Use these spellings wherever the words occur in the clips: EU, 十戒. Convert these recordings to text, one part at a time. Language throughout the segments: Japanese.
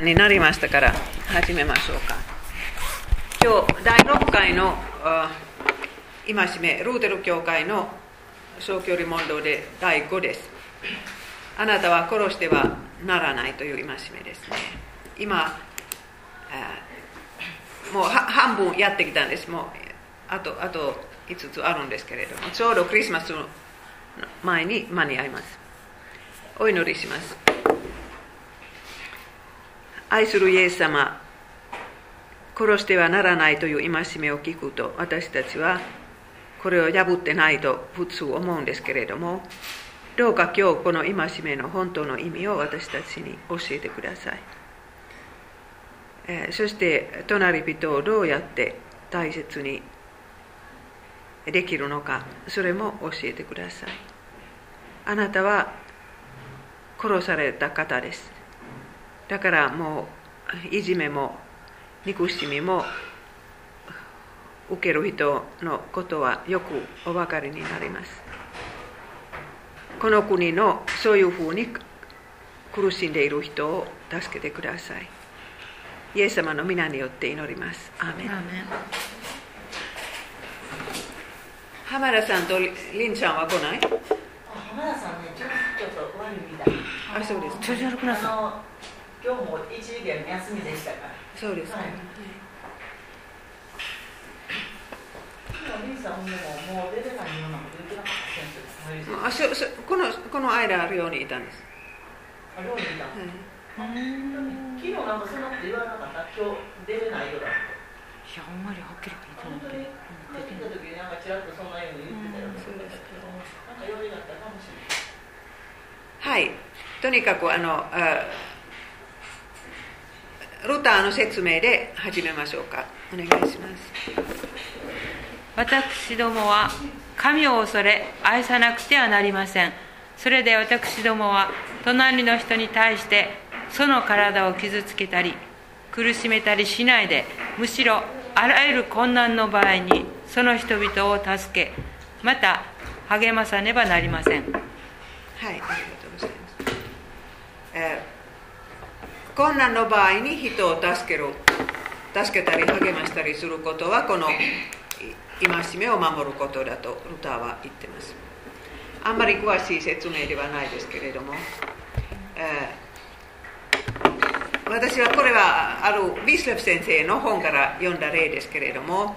になりましたから始めましょうか。今日第6回の戒め、ルーテル教会の小距離問答で第5です。あなたは殺してはならないという戒めですね。今もう半分やってきたんです。もうあと5つあるんですけれども、ちょうどクリスマスの前に間に合います。お祈りします。愛するイエス様、殺してはならないという戒めを聞くと、私たちはこれを破ってないと普通思うんですけれども、どうか今日この戒めの本当の意味を私たちに教えてください。そして隣人をどうやって大切にできるのか、それも教えてください。あなたは殺された方です。だからもういじめも憎しみも受ける人のことはよくお分かりになります。この国のそういうふうに苦しんでいる人を助けてください。イエス様の皆によって祈ります。アーメン。浜田さんとリンちゃんは来ない？浜田さんね、ちょっと悪いみたい。あ、そうです。調子悪くなった。今日も一時限休みでしたから。そうですね。はい、リンさんもう出てないようなこと言ってなかった先生です。この間寮にいたんです。あ、寮にいた。うん。昨日なんかそんなこと言わなかった。今日出れないようだと。いや、あんまりはっきり聞いてないけど。本当に出てきた時になんかちらっとそんなように言ってたよね。そうですけど。なんか余裕だったかもしれない。はい。とにかくルターの説明で始めましょうか。お願いします。私どもは神を恐れ愛さなくてはなりません。それで私どもは隣の人に対してその体を傷つけたり苦しめたりしないで、むしろあらゆる困難の場合にその人々を助け、また励まさねばなりません。はい、ありがとうございます。困難の場合に人を助けたり励ましたりすることは、この戒めを守ることだとルターは言ってます。あんまり詳しい説明ではないですけれども、私はこれはビショップ先生の本から読んだ例ですけれども、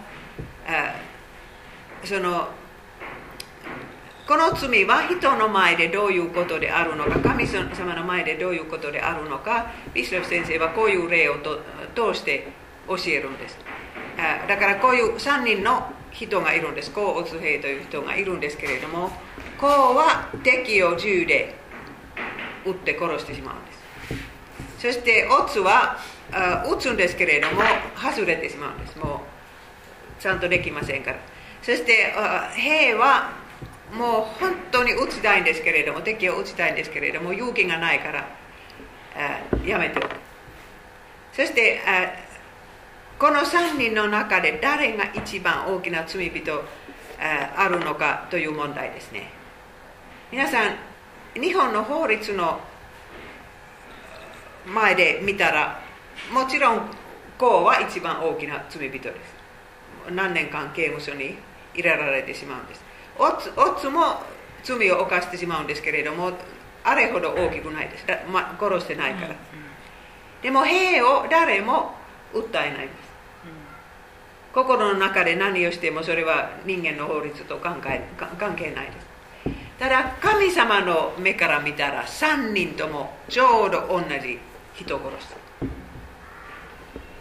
この罪は人の前でどういうことであるのか、神様の前でどういうことであるのか、ビショップ先生はこういう例を通して教えるんです。だからこういう3人の人がいるんです。甲乙丙という人がいるんですけれども、甲は敵を銃で撃って殺してしまうんです。そしてオツは打つんですけれども外れてしまうんです。もうちゃんとできませんから。そして兵はもう本当に打ちたいんですけれども、敵を打ちたいんですけれども勇気がないからやめておく。そしてこの3人の中で誰が一番大きな罪人あるのかという問題ですね。皆さん、日本の法律の前で見たら、もちろん甲は一番大きな罪人です。何年間刑務所に入れられてしまうんです。乙も罪を犯してしまうんですけれども、あれほど大きくないです。殺してないから。でも兵を誰も訴えないんです。心の中で何をしてもそれは人間の法律と関係ないです。ただ神様の目から見たら、3人ともちょうど同じ人を殺す。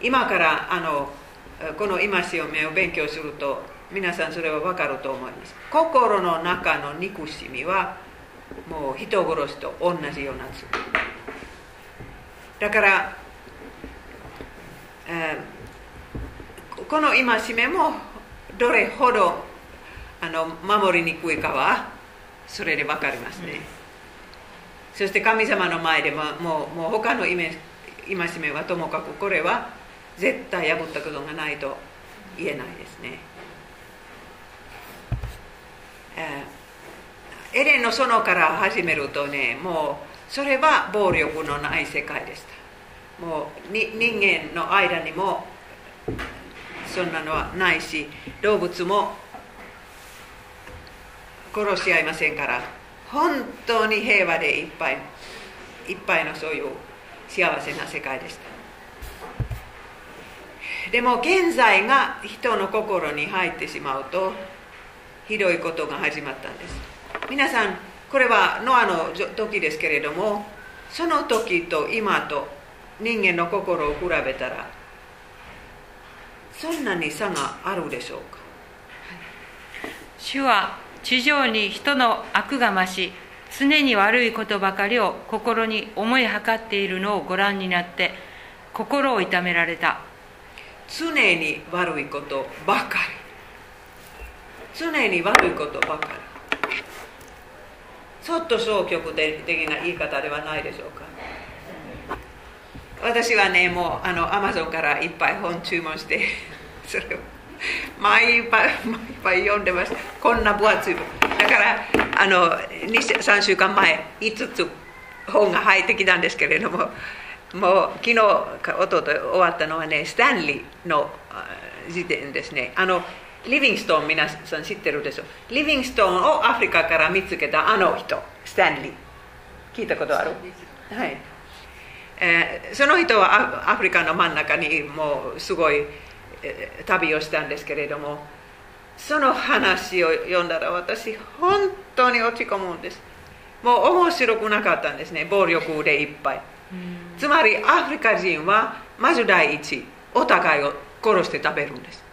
今からこの戒めを勉強すると、皆さんそれは分かると思います。心の中の憎しみはもう人を殺しと同じような罪だから、この戒めもどれほど守りにくいかはそれで分かりますね。そして神様の前でもう他の戒めはともかく、これは絶対破ったことがないと言えないですね。エデンの園から始めるとね、もうそれは暴力のない世界でした。もう人間の間にもそんなのはないし、動物も殺し合いませんから、本当に平和でいっぱいいっぱいのそういう幸せな世界でした。でも現在が人の心に入ってしまうとひどいことが始まったんです。皆さん、これはノアの時ですけれども、その時と今と人間の心を比べたらそんなに差があるでしょうか。主は地上に人の悪が増し、常に悪いことばかりを心に思いはかっているのをご覧になって心を痛められた。常に悪いことばかり、常に悪いことばかり、ちょっと消極的な言い方ではないでしょうか。私はね、もうアマゾンからいっぱい本注文して、それを毎回読んでました。こんな分厚い本。だから3週間前、5つ本が入ってきたんですけれども、もう昨日かおととい終わったのはね、スタンリーの時点ですね。リビングストーン、皆さん知ってるでしょ。リビングストーンをアフリカから見つけたあの人、スタンリー。聞いたことある？はい。その人はアフリカの真ん中にもうすごい旅をしたんですけれども、その話を読んだら私本当に落ち込むんです。もう面白くなかったんですね。暴力でいっぱい。つまりアフリカ人はまず第一、お互いを殺して食べるんです。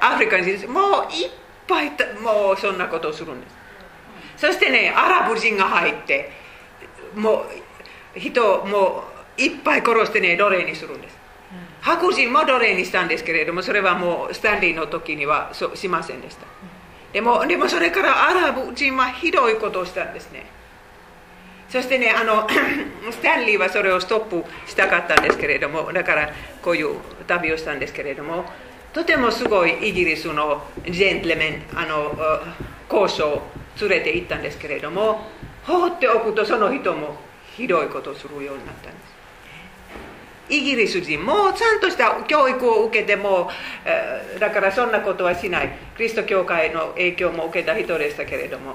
アフリカ人もういっぱいもうそんなことをするんです。そしてね、アラブ人が入ってもう人もういっぱい殺してね、奴隷にするんです。白人も奴隷にしたんですけれども、それはもうスタンリーの時にはしませんでした。でもそれからアラブ人はひどいことをしたんですね。そしてね、スタンリーはそれをストップしたかったんですけれども、だからこういう旅をしたんですけれども、とてもすごいイギリスのジェントルメン、公爵を連れて行ったんですけれども、放っておくとその人もひどいことをするようになったんです。イギリス人もちゃんとした教育を受けても、だからそんなことはしない。キリスト教会の影響も受けた人でしたけれども、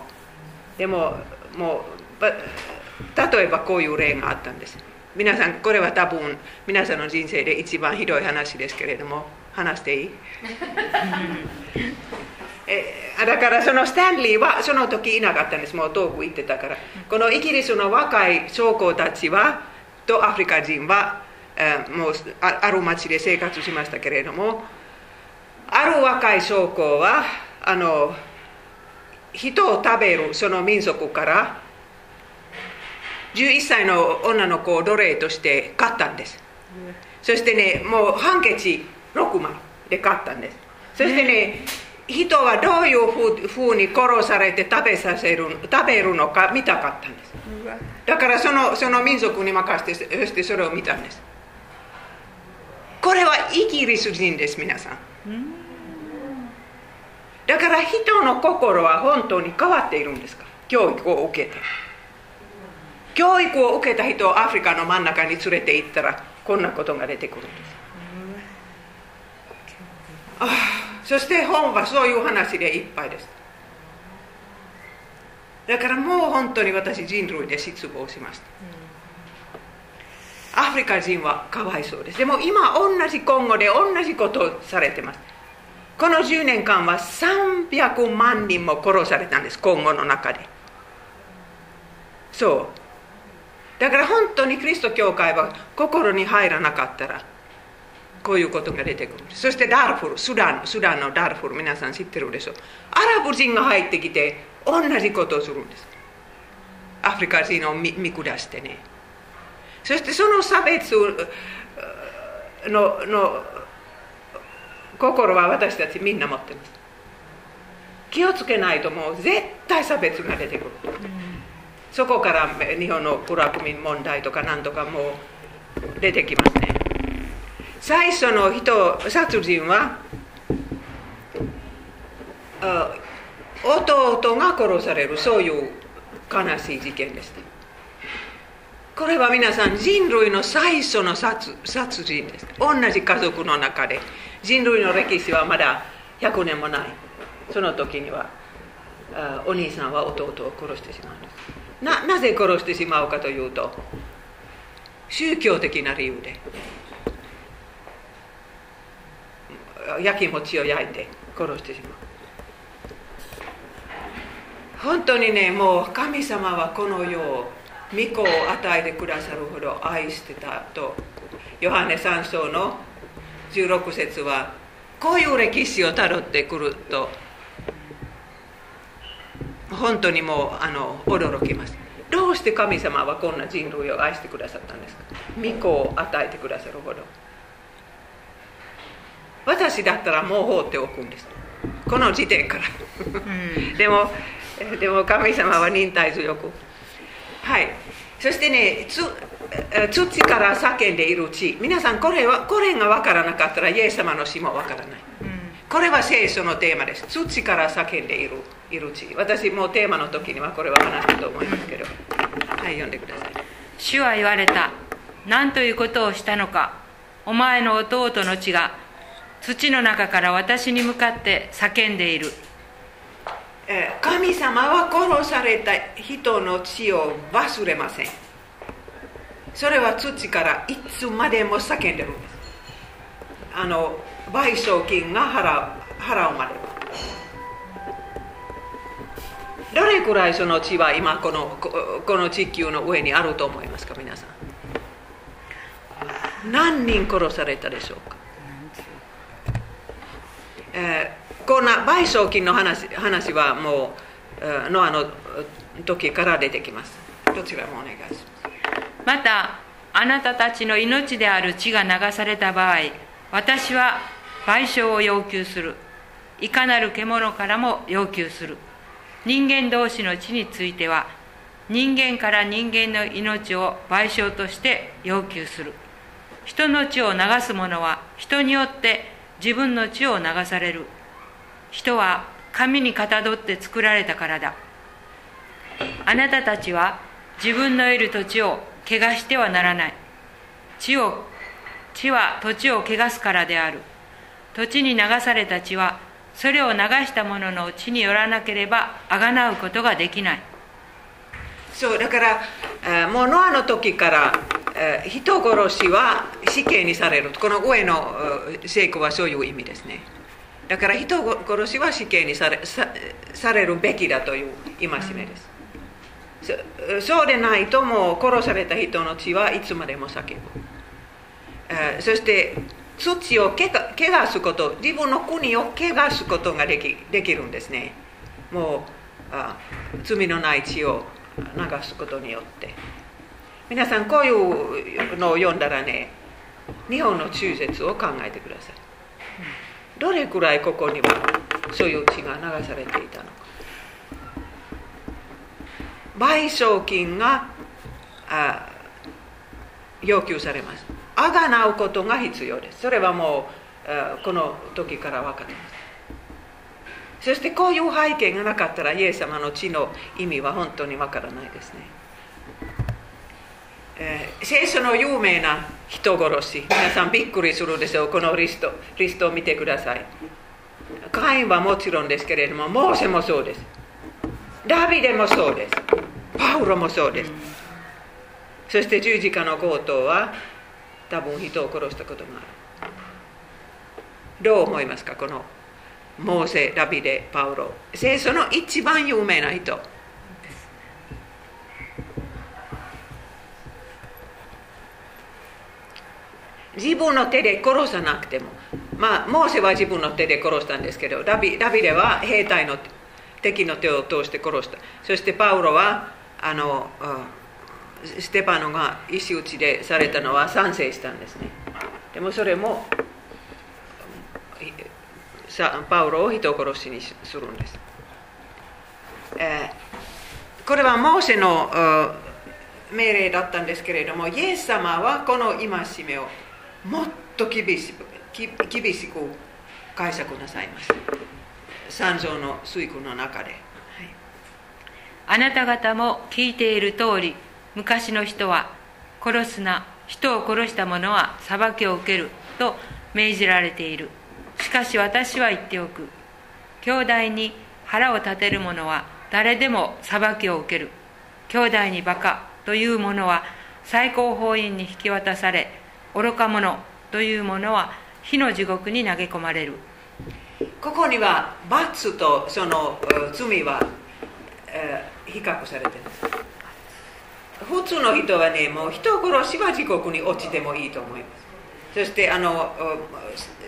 でも、もう例えばこういう例があったんです。皆さん、これは多分皆さんの人生で一番ひどい話ですけれども、話していい？だからそのスタンリーはその時いなかったんです。もう遠く行ってたから。このイギリスの若い将校たちはとアフリカ人はもうある町で生活しましたけれども、ある若い将校は人を食べるその民族から11歳の女の子を奴隷として買ったんです。そしてね、もう判決6枚で買ったんです。そしてね、人はどういうふうに殺されて食べるのか見たかったんです。だからその民族に任せて、そしてそれを見たんです。これはイギリス人です、皆さん。だから人の心は本当に変わっているんですか？教育を受けて。教育を受けた人をアフリカの真ん中に連れて行ったら、こんなことが出てくるんです。そして本はそういう話でいっぱいです。だからもう本当に私、人類で失望しました。アフリカ人はかわいそうです。でも今、同じ今後で同じことをされてます。この10年間は300万人も殺されたんです、今後の中で。そう。だから本当にキリスト教会は心に入らなかったら、こういうことが出てくる。そしてダルフル、スダンのダルフル、皆さん知ってるでしょ。アラブ人が入ってきて、同じことをするんです。アフリカ人を見下してね。そしてその差別の心は私たちみんな持ってます。気をつけないともう絶対差別が出てくる。そこから日本のクラクミ問題とかなんとかもう出てきますね。最初の殺人は弟が殺される、そういう悲しい事件でした。これは皆さん、人類の最初の 殺人です。同じ家族の中で。人類の歴史はまだ100年もない。その時には、お兄さんは弟を殺してしまうんです。なぜ殺してしまうかというと、宗教的な理由で。焼き餅を焼いて殺してしまう。本当にね、もう神様はこの世を、御子を与えてくださるほど愛してたと。ヨハネ3章の16節はこういう歴史をたどってくると、本当にもう驚きます。どうして神様はこんな人類を愛してくださったんですか。御子を与えてくださるほど。私だったらもう放っておくんです、この時点からでも神様は忍耐強く。はい、そしてね、土から叫んでいる地。皆さん、これが分からなかったらイエス様の死も分からない、これは聖書のテーマです。土から叫んでいる地。私もテーマの時にはこれは話したと思いますけど、はい、読んでください。主は言われた。何ということをしたのか。お前の弟の血が土の中から私に向かって叫んでいる。神様は殺された人の血を忘れません。それは土からいつまでも叫んでるんです。賠償金が払うまで。どれくらいその血は今この地球の上にあると思いますか、皆さん。何人殺されたでしょうか。こんな賠償金の 話はもうノアの時から出てきます。どちらもお願いします。また、あなたたちの命である血が流された場合、私は賠償を要求する。いかなる獣からも要求する。人間同士の血については、人間から人間の命を賠償として要求する。人の血を流す者は人によって自分の血を流される。人は神にかたどって作られたからだ。あなたたちは自分のいる土地を汚してはならない。血は土地を汚すからである。土地に流された血はそれを流した者の血によらなければ贖うことができない。そうだから、もうノアの時から人殺しは死刑にされる。この上の聖句はそういう意味ですね。だから人殺しは死刑にされるべきだという戒めです。そうでないと、もう殺された人の血はいつまでも叫ぶ。そして土を汚すこと、自分の国を汚すことができるんですね。もう罪のない血を流すことによって。皆さん、こういうのを読んだらね、日本の中絶を考えてください。どれくらいここにはそういう血が流されていたのか。賠償金が要求されます。あがなうことが必要です。それはもうこの時から分かっています。そしてこういう背景がなかったらイエス様の血の意味は本当に分からないですね。聖書の有名な人殺し、皆さんびっくりするでしょう。このリストを見てください。カインはもちろんですけれども、モーセもそうです。ダビデもそうです。パウロもそうです。そして十字架の強盗は多分人を殺したことがある。どう思いますか、このモーセ、ダビデ、パウロ。聖書の一番有名な人。自分の手で殺さなくても、モーセは自分の手で殺したんですけど、ダビデは兵隊の敵の手を通して殺した。そしてパウロはステパノが石打ちでされたのは賛成したんですね。でもそれもパウロを人殺しにするんです。これはモーセの命令だったんですけれども、イエス様はこの戒めをもっと厳しく解釈なさいます。三条の推訓の中で、はい、あなた方も聞いている通り、昔の人は殺すな、人を殺した者は裁きを受けると命じられている。しかし私は言っておく。兄弟に腹を立てる者は誰でも裁きを受ける。兄弟にバカという者は最高法院に引き渡され、愚か者という者は火の地獄に投げ込まれる。ここには罰とその罪は、比較されています。普通の人はね、もう人殺しは地獄に落ちてもいいと思います。そして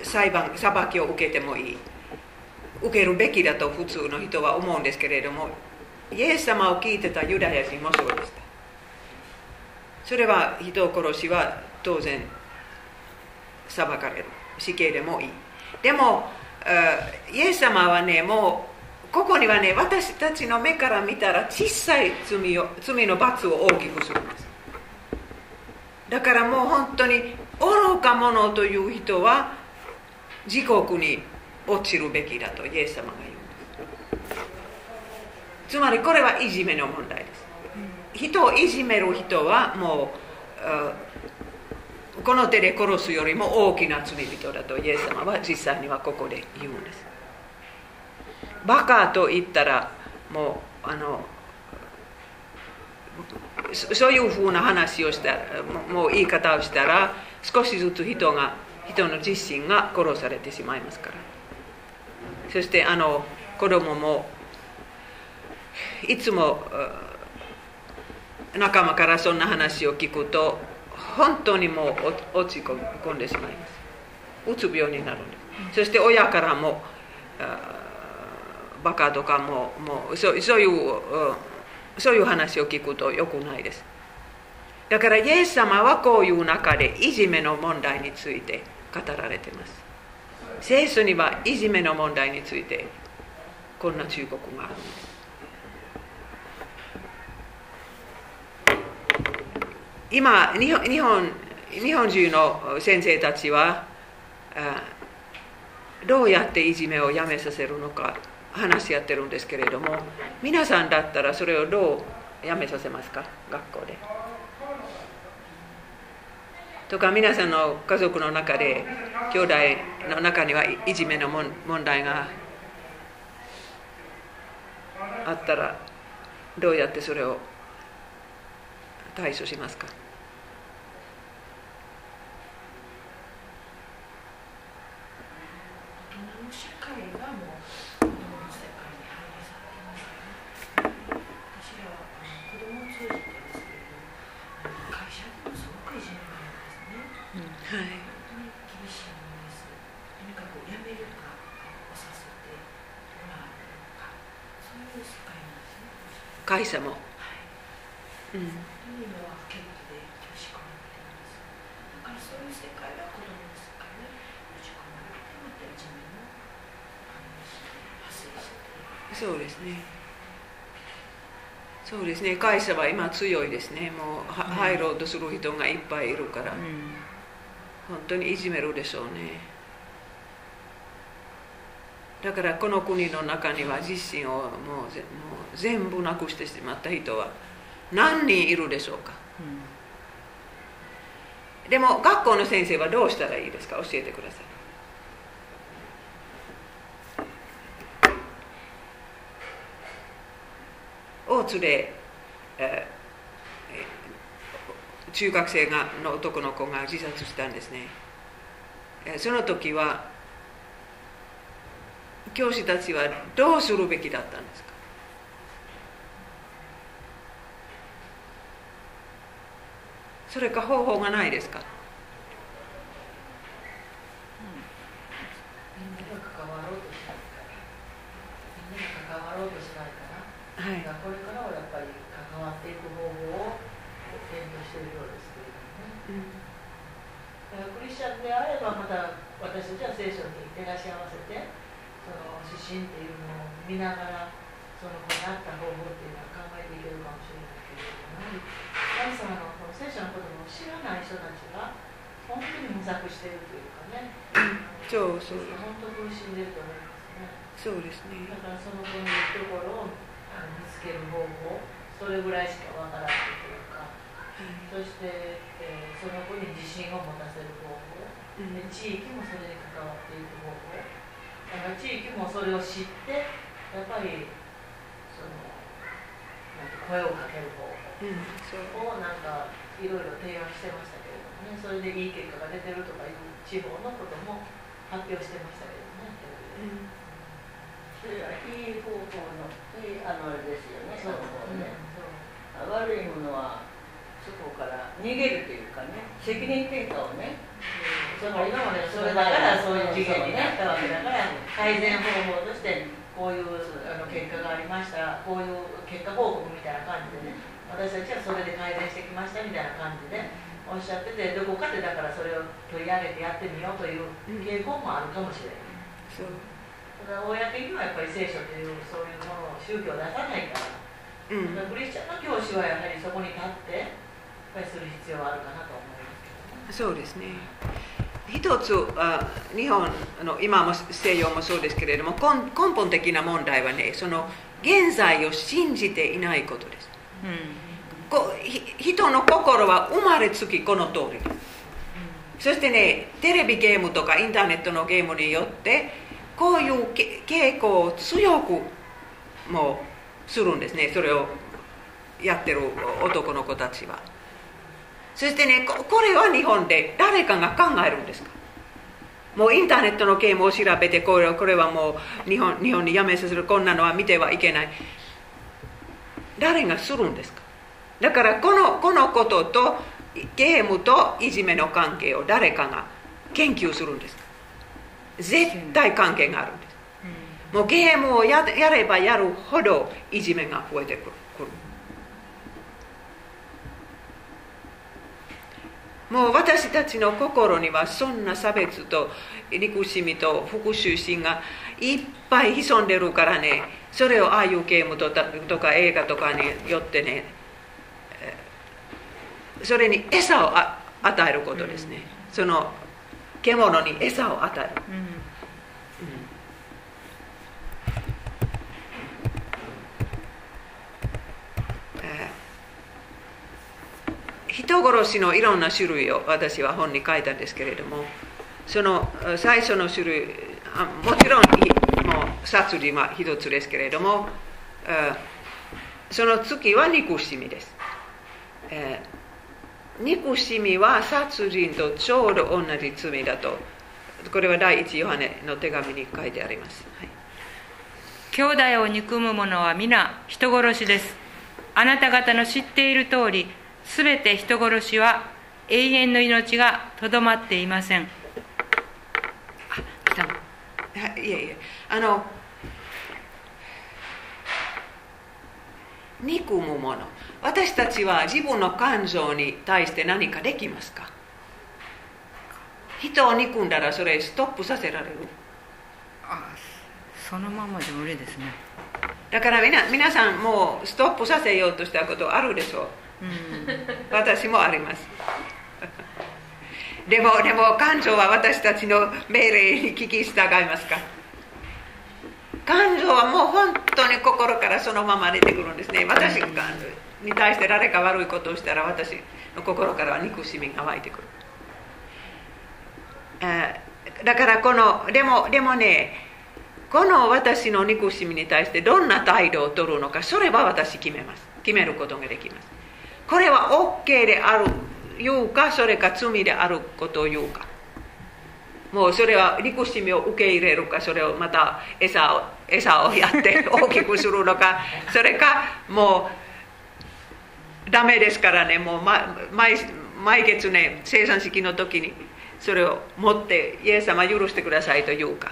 裁きを受けてもいい。受けるべきだと普通の人は思うんですけれども、イエス様を聞いてたユダヤ人もそうでした。それは人を殺しは当然裁かれる。死刑でもいい。でも、イエス様はね、もうここにはね、私たちの目から見たら小さい罪の罰を大きくするんです。だからもう本当に愚か者という人は地獄に落ちるべきだとイエス様が言うんです。つまりこれはいじめの問題です。人をいじめる人はもうこの手で殺すよりも大きな罪人だとイエス様は実際にはここで言うんです。バカと言ったらもうそういうふうな話をしたもう言い方をしたら少しずつ人の自信が殺されてしまいますから。そして子供もいつも仲間からそんな話を聞くと本当にもう落ち込んでしまいます。うつ病になるんです。そして親からもバカとかもうそういう話を聞くと良くないです。だからイエス様はこういう中でいじめの問題について語られています。聖書にはいじめの問題についてこんな忠告があるんです。今日本中の先生たちはどうやっていじめをやめさせるのか話し合ってるんですけれども、皆さんだったらそれをどうやめさせますか？学校でとか、皆さんの家族の中で兄弟の中にはいじめの問題があったらどうやってそれを対処しますか？会社も、うん、そうですね、そうですね。会社は今強いですね。もう入ろうとする人がいっぱいいるから、うん、本当にいじめるでしょうね。だからこの国の中には自信をもう全部なくしてしまった人は何人いるでしょうか、うん、でも学校の先生はどうしたらいいですか？教えてください。大津で、中学生の男の子が自殺したんですね。その時は教師たちはどうするべきだったんですか？それか方法がないですか？みんなが関わろうとしないから、はい、これからはやっぱり関わっていく方法を検討しているようですけれどもね、うん、だからクリスチャンであればまた私たちは聖書に照らし合わせてその指針っていうのを見ながらその子に合った方法っていうのは考えていけるかもしれないけれども、神様の聖書のことも知らない人たちが本当に模索しているというかね、そうそう、本当に苦しんでいると思いますね。そうですね。だからその子のところを見つける方法、それぐらいしかわからないというか、そして、その子に自信を持たせる方法、で地域もそれに関わっていく方法、だから地域もそれを知って、やっぱりその声をかける方法をなんかいろいろ提案してましたけれどもね、それでいい結果が出てるとかいう地方のことも発表してましたけどね。それはいい方法のあれですよね。そうね、悪いものはそこから逃げるというかね、責任転嫁をね、それだからそういう事件になったわけだから改善方法としてこういう結果がありました、こういう結果報告みたいな感じでね、私たちはそれで改善してきましたみたいな感じでおっしゃってて、どこかでだからそれを取り上げてやってみようという傾向もあるかもしれない。ただ公にはやっぱり聖書というそういうものを宗教を出さないから。クリスチャンの教師はやはりそこに立ってやっぱりする必要はあるかなと思いますけど、ね、そうですね。一つ日本の今も西洋もそうですけれども、根本的な問題はね、その現在を信じていないことです、人の心は生まれつきこの通り、そしてね、テレビゲームとかインターネットのゲームによってこういう傾向を強くもうするんですね、それをやってる男の子たちは。そしてね、これは日本で誰かが考えるんですか。もうインターネットのゲームを調べて、これはもう日本にやめさせる、こんなのは見てはいけない、誰がするんですか。だからこのこととゲームといじめの関係を誰かが研究するんですか。絶対関係があるんです。もうゲームをやればやるほどいじめが増えてくる。もう私たちの心にはそんな差別と憎しみと復讐心がいっぱい潜んでるからね、それをああいうゲームとか映画とかによってね、それに餌を与えることですね、その獣に餌を与える。人殺しのいろんな種類を私は本に書いたんですけれども、その最初の種類、もちろんもう殺人は一つですけれども、その次は憎しみです。憎しみは殺人とちょうど同じ罪だと、これは第一ヨハネの手紙に書いてあります。はい、兄弟を憎む者は皆人殺しです。あなた方の知っている通り、すべて人殺しは永遠の命がとどまっていません。あ、来たの。いやいや、憎むもの。私たちは自分の感情に対して何かできますか。人を憎んだらそれストップさせられる。あ、そのままじゃ無理ですね。だから皆さんもうストップさせようとしたことあるでしょう。私もありますでも感情は私たちの命令に聞き従いますか。感情はもう本当に心からそのまま出てくるんですね。私に対して誰か悪いことをしたら私の心からは憎しみが湧いてくる。だからでもね、この私の憎しみに対してどんな態度を取るのか、それは私決めることができます。これは OK である言うか、それか罪であることを言うか、もうそれは憎しみを受け入れるか、それをまた餌をやって大きくするのかそれかもうダメですからね、もう毎月ね、生産式の時にそれを持ってイエス様許してくださいと言うか、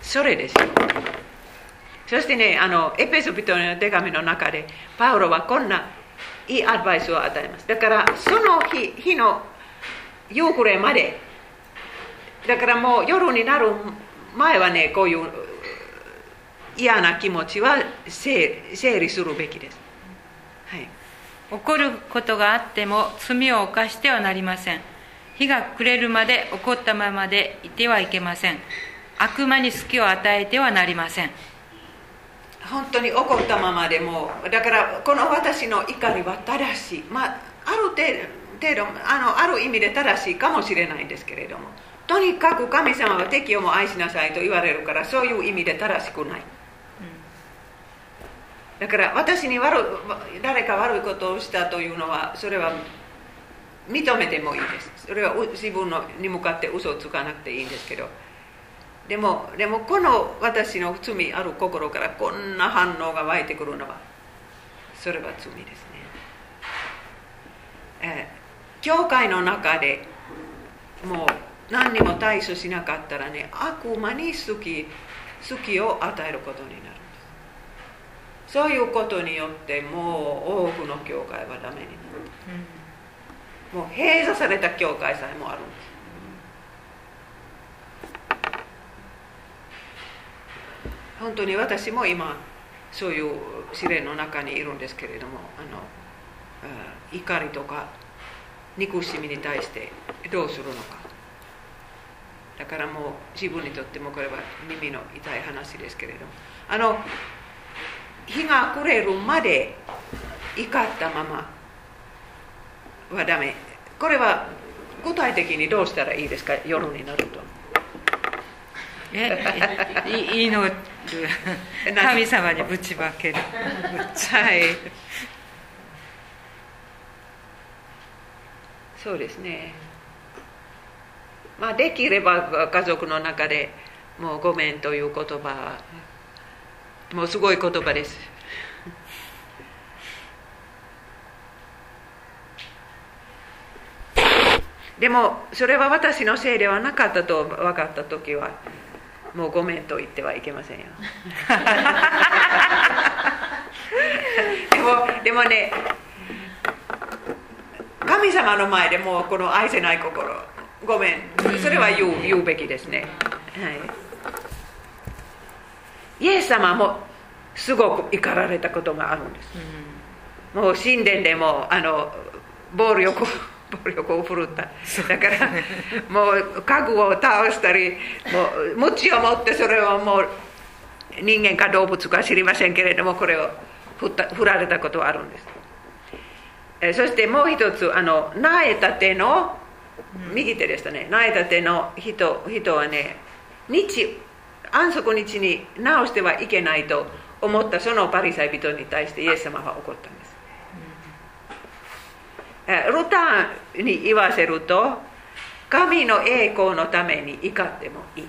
それですよ。そしてね、エペソ人への手紙の中でパウロはこんないいアドバイスを与えます。だからその日の夕暮れまで、だからもう夜になる前はね、こういう嫌な気持ちは整理するべきです。はい、怒ることがあっても罪を犯してはなりません。日が暮れるまで怒ったままでいてはいけません。悪魔に隙を与えてはなりません。本当に怒ったままでもう、だからこの私の怒りは正しい、まあ、ある程度ある意味で正しいかもしれないんですけれども、とにかく神様は敵をも愛しなさいと言われるから、そういう意味で正しくない。だから私に誰か悪いことをしたというのは、それは認めてもいいです。それは自分に向かって嘘をつかなくていいんですけど、でもこの私の罪ある心からこんな反応が湧いてくるのは、それは罪ですね。教会の中でもう何にも対処しなかったらね、悪魔に好きを与えることになるんです。そういうことによってもう多くの教会はダメになる、もう閉鎖された教会さえもあるんです。本当に私も今そういう試練の中にいるんですけれども、怒りとか憎しみに対してどうするのか。だからもう自分にとってもこれは耳の痛い話ですけれども、日が暮れるまで怒ったままはダメ。これは具体的にどうしたらいいですか？夜になると祈る、神様にぶちまける。はい、そうですね。まあ、できれば家族の中でもうごめんという言葉はもうすごい言葉です。でもそれは私のせいではなかったと分かったときは、もうごめんと言ってはいけませんよ。でもね、神様の前でもうこの愛せない心、ごめん、それは言うべきですね。はい、イエス様もすごく怒られたことがあるんです。もう神殿でも暴力を振るった。だからもう家具を倒したり、もう鞭を持って、それをもう人間か動物か知りませんけれども、これを振られたことはあるんです。そしてもう一つ、なえた手の右手でしたね。なえた手の人はね、安息日に直してはいけないと思ったそのパリサイ人に対してイエス様は怒ったんです。ルターに言わせると、神の栄光のために怒ってもいい、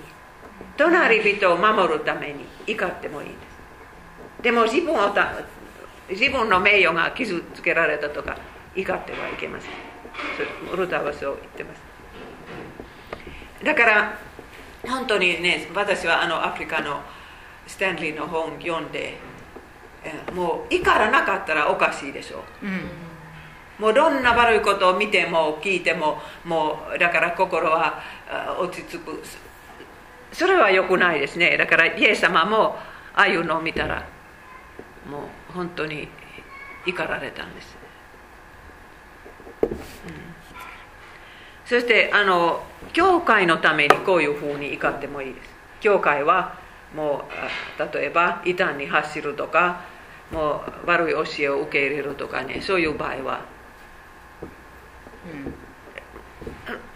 隣人を守るために怒ってもいいんです。でも自分の名誉が傷つけられたとか怒ってはいけません。ルターはそう言ってます。だから本当にね、私はアフリカのスタンリーの本を読んで、もう怒らなかったらおかしいでしょう。もうどんな悪いことを見ても聞いても、もうだから心は落ち着く。それは良くないですね。だからイエス様もああいうのを見たら、もう本当に怒られたんです。そして教会のためにこういうふうに怒ってもいいです。教会はもう例えば異端に走るとか、もう悪い教えを受け入れるとかね、そういう場合は。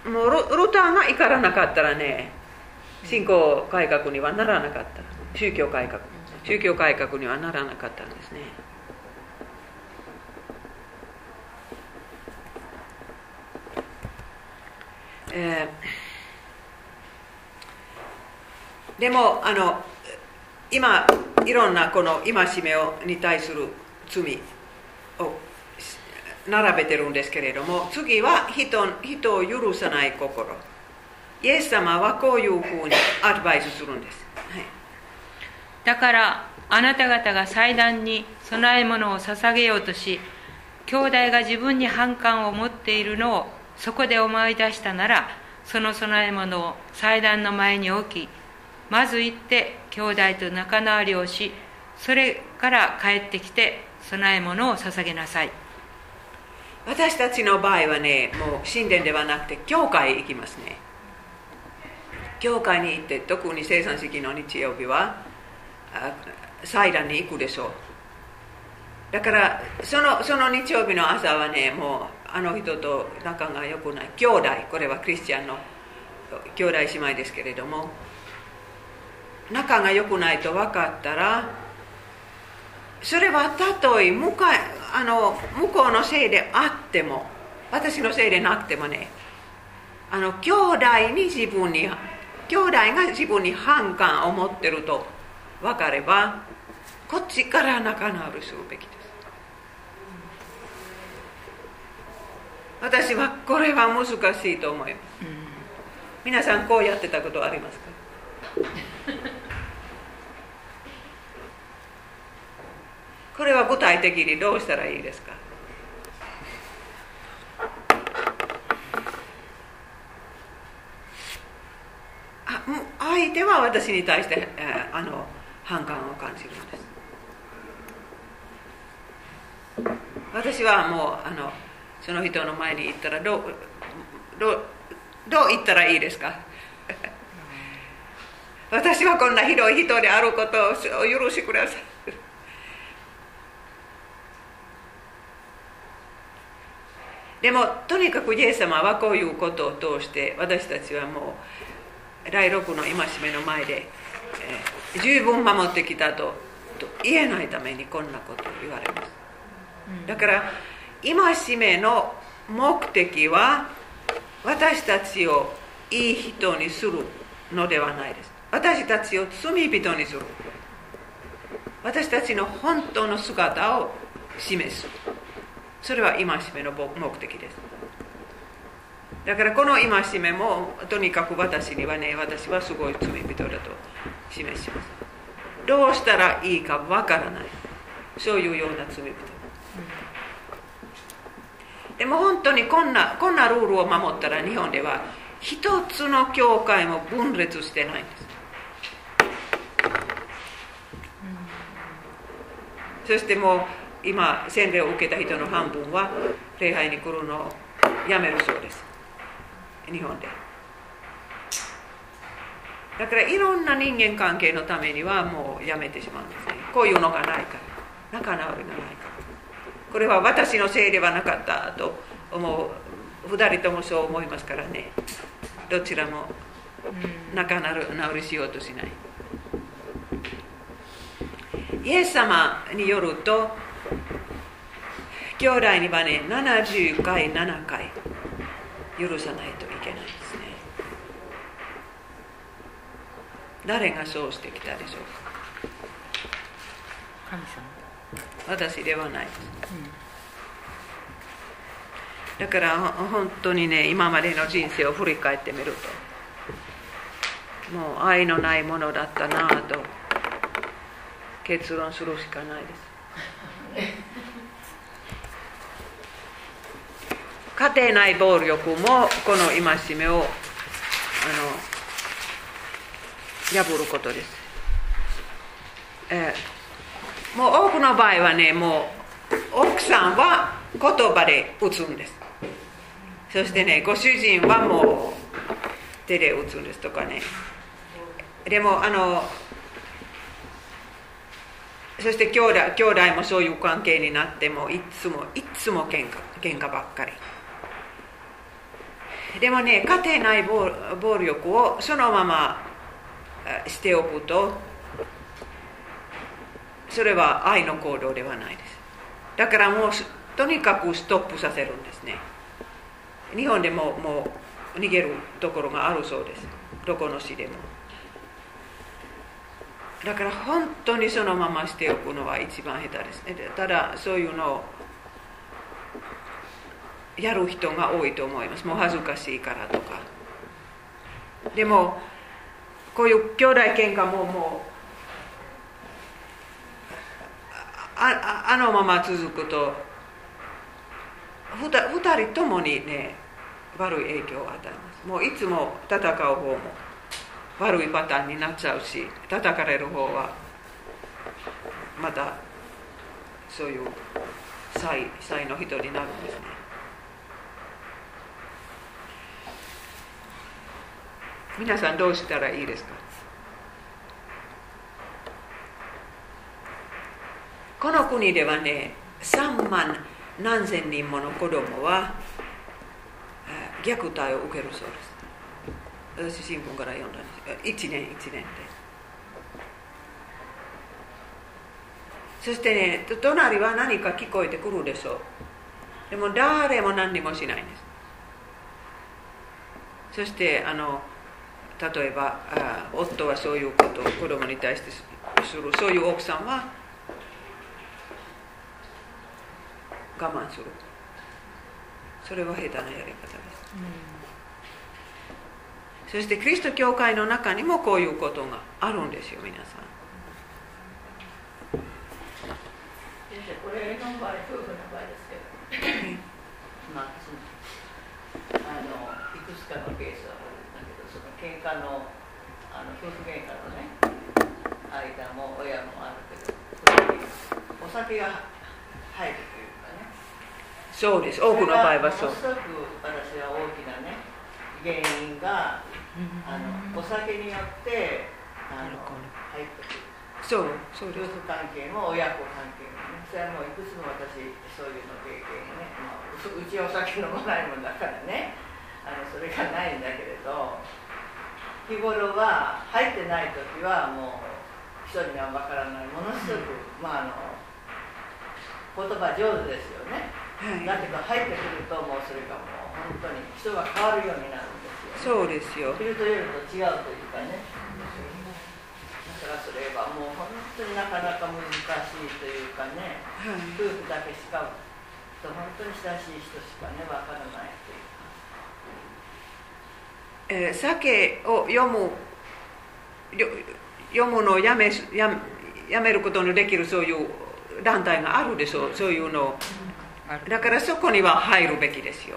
もうルターが怒らなかったらね、信仰改革にはならなかった。宗教改革にはならなかったんですね。でも今いろんなこの戒めに対する罪を並べてるんですけれども、次は人を許さない心。イエス様はこういうふうにアドバイスするんです。はい、だからあなた方が祭壇に供え物を捧げようとし、兄弟が自分に反感を持っているのをそこで思い出したなら、その供え物を祭壇の前に置き、まず行って兄弟と仲直りをし、それから帰ってきて供え物を捧げなさい。私たちの場合はね、もう神殿ではなくて教会へ行きますね。教会に行って、特に生産式の日曜日は祭壇に行くでしょう。だからその日曜日の朝はね、もうあの人と仲が良くない兄弟、これはクリスチャンの兄弟姉妹ですけれども、仲が良くないと分かったら、それはたとえ向こうのせいであっても、私のせいでなくてもね、兄弟が自分に反感を持ってると分かれば、こっちから仲直りするべきです。私はこれは難しいと思います。皆さんこうやってたことありますか？これは具体的にどうしたらいいですか？相手は私に対して反感を感じるんです。私はもうその人の前に行ったらどう言ったらいいですか？私はこんなひどい人であることを許してください。でもとにかくイエス様はこういうことを通して、私たちはもう第6の戒めの前で、十分守ってきたと言えないためにこんなことを言われます。だから戒めの目的は私たちをいい人にするのではないです。私たちを罪人にする、私たちの本当の姿を示す、それは戒めの目的です。だからこの戒めもとにかく私にはね、私はすごい罪人だと示します。どうしたらいいかわからない、そういうような罪人。でも本当にこんなルールを守ったら、日本では一つの教会も分裂してないんです。そしてもう今洗礼を受けた人の半分は礼拝に来るのをやめるそうです、日本で。だからいろんな人間関係のためにはもうやめてしまうんですね。こういうのがないから、仲直りがないから。これは私のせいではなかったと思う、2人ともそう思いますからね、どちらも仲直りしようとしない。イエス様によると、兄弟にはね、70回7回許さないといけないですね。誰がそうしてきたでしょうか？神様。私ではないです。だから本当にね、今までの人生を振り返ってみると、もう愛のないものだったなぁと結論するしかないです。家庭内暴力もこの戒めを破ることです。もう多くの場合はね、もう奥さんは言葉で打つんです。そしてね、ご主人はもう手で打つんですとかね。でもそして兄弟もそういう関係になっても、いつも喧嘩ばっかり。でもね、家庭内暴力をそのまましておくと、それは愛の行動ではないです。だからもうとにかくストップさせるんですね。日本でももう逃げるところがあるそうです、どこの市でも。だから本当にそのまましておくのは一番下手ですね。ただそういうのをやる人が多いと思います。もう恥ずかしいからとか。でもこういう兄弟喧嘩ももうあのまま続くと、2人ともにね、悪い影響を与えます。もういつも戦う方も悪いパターンになっちゃうし、叩かれる方はまたそういう才の人になるんですね。皆さんどうしたらいいですか？この国ではね、3万何千人もの子供は虐待を受けるそうです。私、新聞から読んだんです。1年で。そしてね、隣は何か聞こえてくるでしょう。でも誰も何もしないんです。そして例えば夫はそういうことを子供に対してする、そういう奥さんは我慢する。それは下手なやり方です、うん、そしてキリスト教会の中にもこういうことがあるんですよ、皆さん。先生、これの場合、夫婦の場合ですけど、いくつかのケースはあるんだけど、その喧嘩の夫婦喧嘩のね、間も親もあるけど、お酒が入るというかね。そうです、多くの場合はそう。それがものすごく私は大きなね、原因がお酒によって入ってくる。そうです。夫婦関係も親子関係もね、それはもういくつも私そういうの経験ね、うちはお酒飲まないもんだからね、それがないんだけれど、日頃は入ってないときはもう人には分からない、ものすごく、言葉上手ですよね。だけど入ってくるともうそれがもう本当に人が変わるようになるんですよね。そうですよ。それとよりと違うというかね。だからそれはもう本当になかなか難しいというかね、夫婦だけしか本当に親しい人しかね分からないというか、酒を読むのをやめることのできるそういう団体があるでしょう、そういうのを。だからそこには入るべきですよ。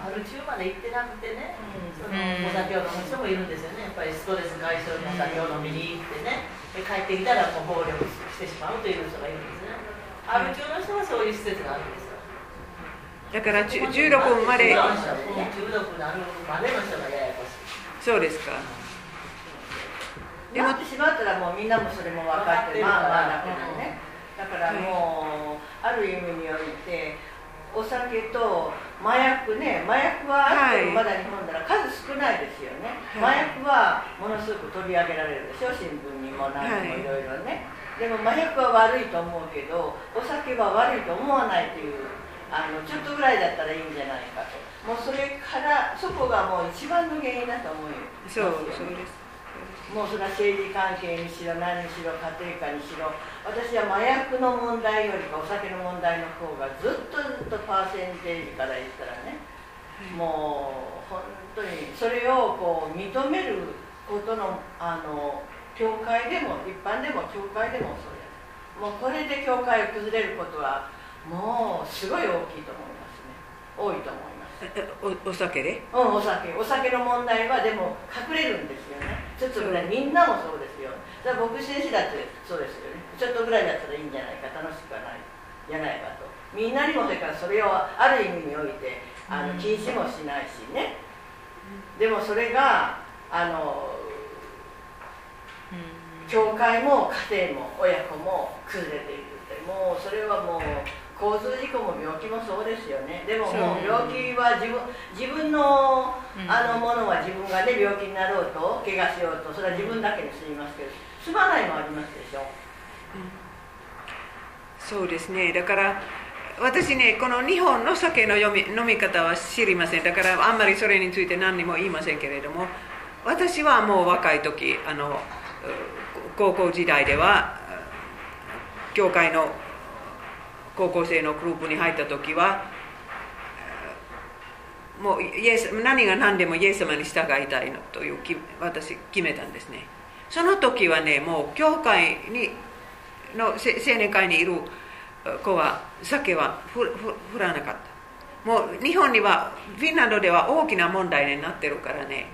アル中まで行ってなくてね、お酒を飲む人もいるんですよね。やっぱりストレス解消にお酒を飲みに行ってね、帰ってきたらもう暴力してしまうという人がいるんですね。アル中の人はそういう施設があるんですよ。だから16まで、16になるまでの人がややこしい。そうですか。でもなってしまったらもうみんなもそれも分かってるから、なくなるね。だからもうある意味においてお酒と麻薬ね、麻薬はあるけどまだ日本なら数少ないですよね。麻薬はものすごく取り上げられるでしょ、新聞にも何にもいろいろね。でも麻薬は悪いと思うけどお酒は悪いと思わないという、ちょっとぐらいだったらいいんじゃないかと。もうそれから、そこがもう一番の原因だと思いますよね。そうです。もうそれは政治関係にしろ何にしろ家庭科にしろ、私は麻薬の問題よりかお酒の問題の方がずっとパーセンテージから言ったらね、もう本当にそれをこう認めることの、教会でも一般でも教会でもそうです。もうこれで教会を崩れることはもうすごい大きいと思いますね。多いと思います。お酒で、お酒の問題はでも隠れるんですよね。ちょっとぐらい、みんなもそうですよ。じゃあ牧師先生だってそうですよね。ちょっとぐらいだったらいいんじゃないか、楽しくはないじゃないかと。みんなにもだからそれをある意味において禁止もしないしね。でもそれが教会も家庭も親子も崩れているって、もうそれはもう。交通事故も病気もそうですよね。でももう病気は自分のものは自分がね、病気になろうと怪我しようと、それは自分だけに済みますけど、済まないもありますでしょ、そうですね。だから私ね、この日本の酒の飲み方は知りません。だからあんまりそれについて何にも言いませんけれども、私はもう若い時、高校時代では教会の高校生のグループに入った時はもう何が何でもイエス様に従いたいのという私決めたんですね。その時はね、もう教会にの青年会にいる子は酒は振らなかった。もう日本にはフィンランドでは大きな問題になってるからね。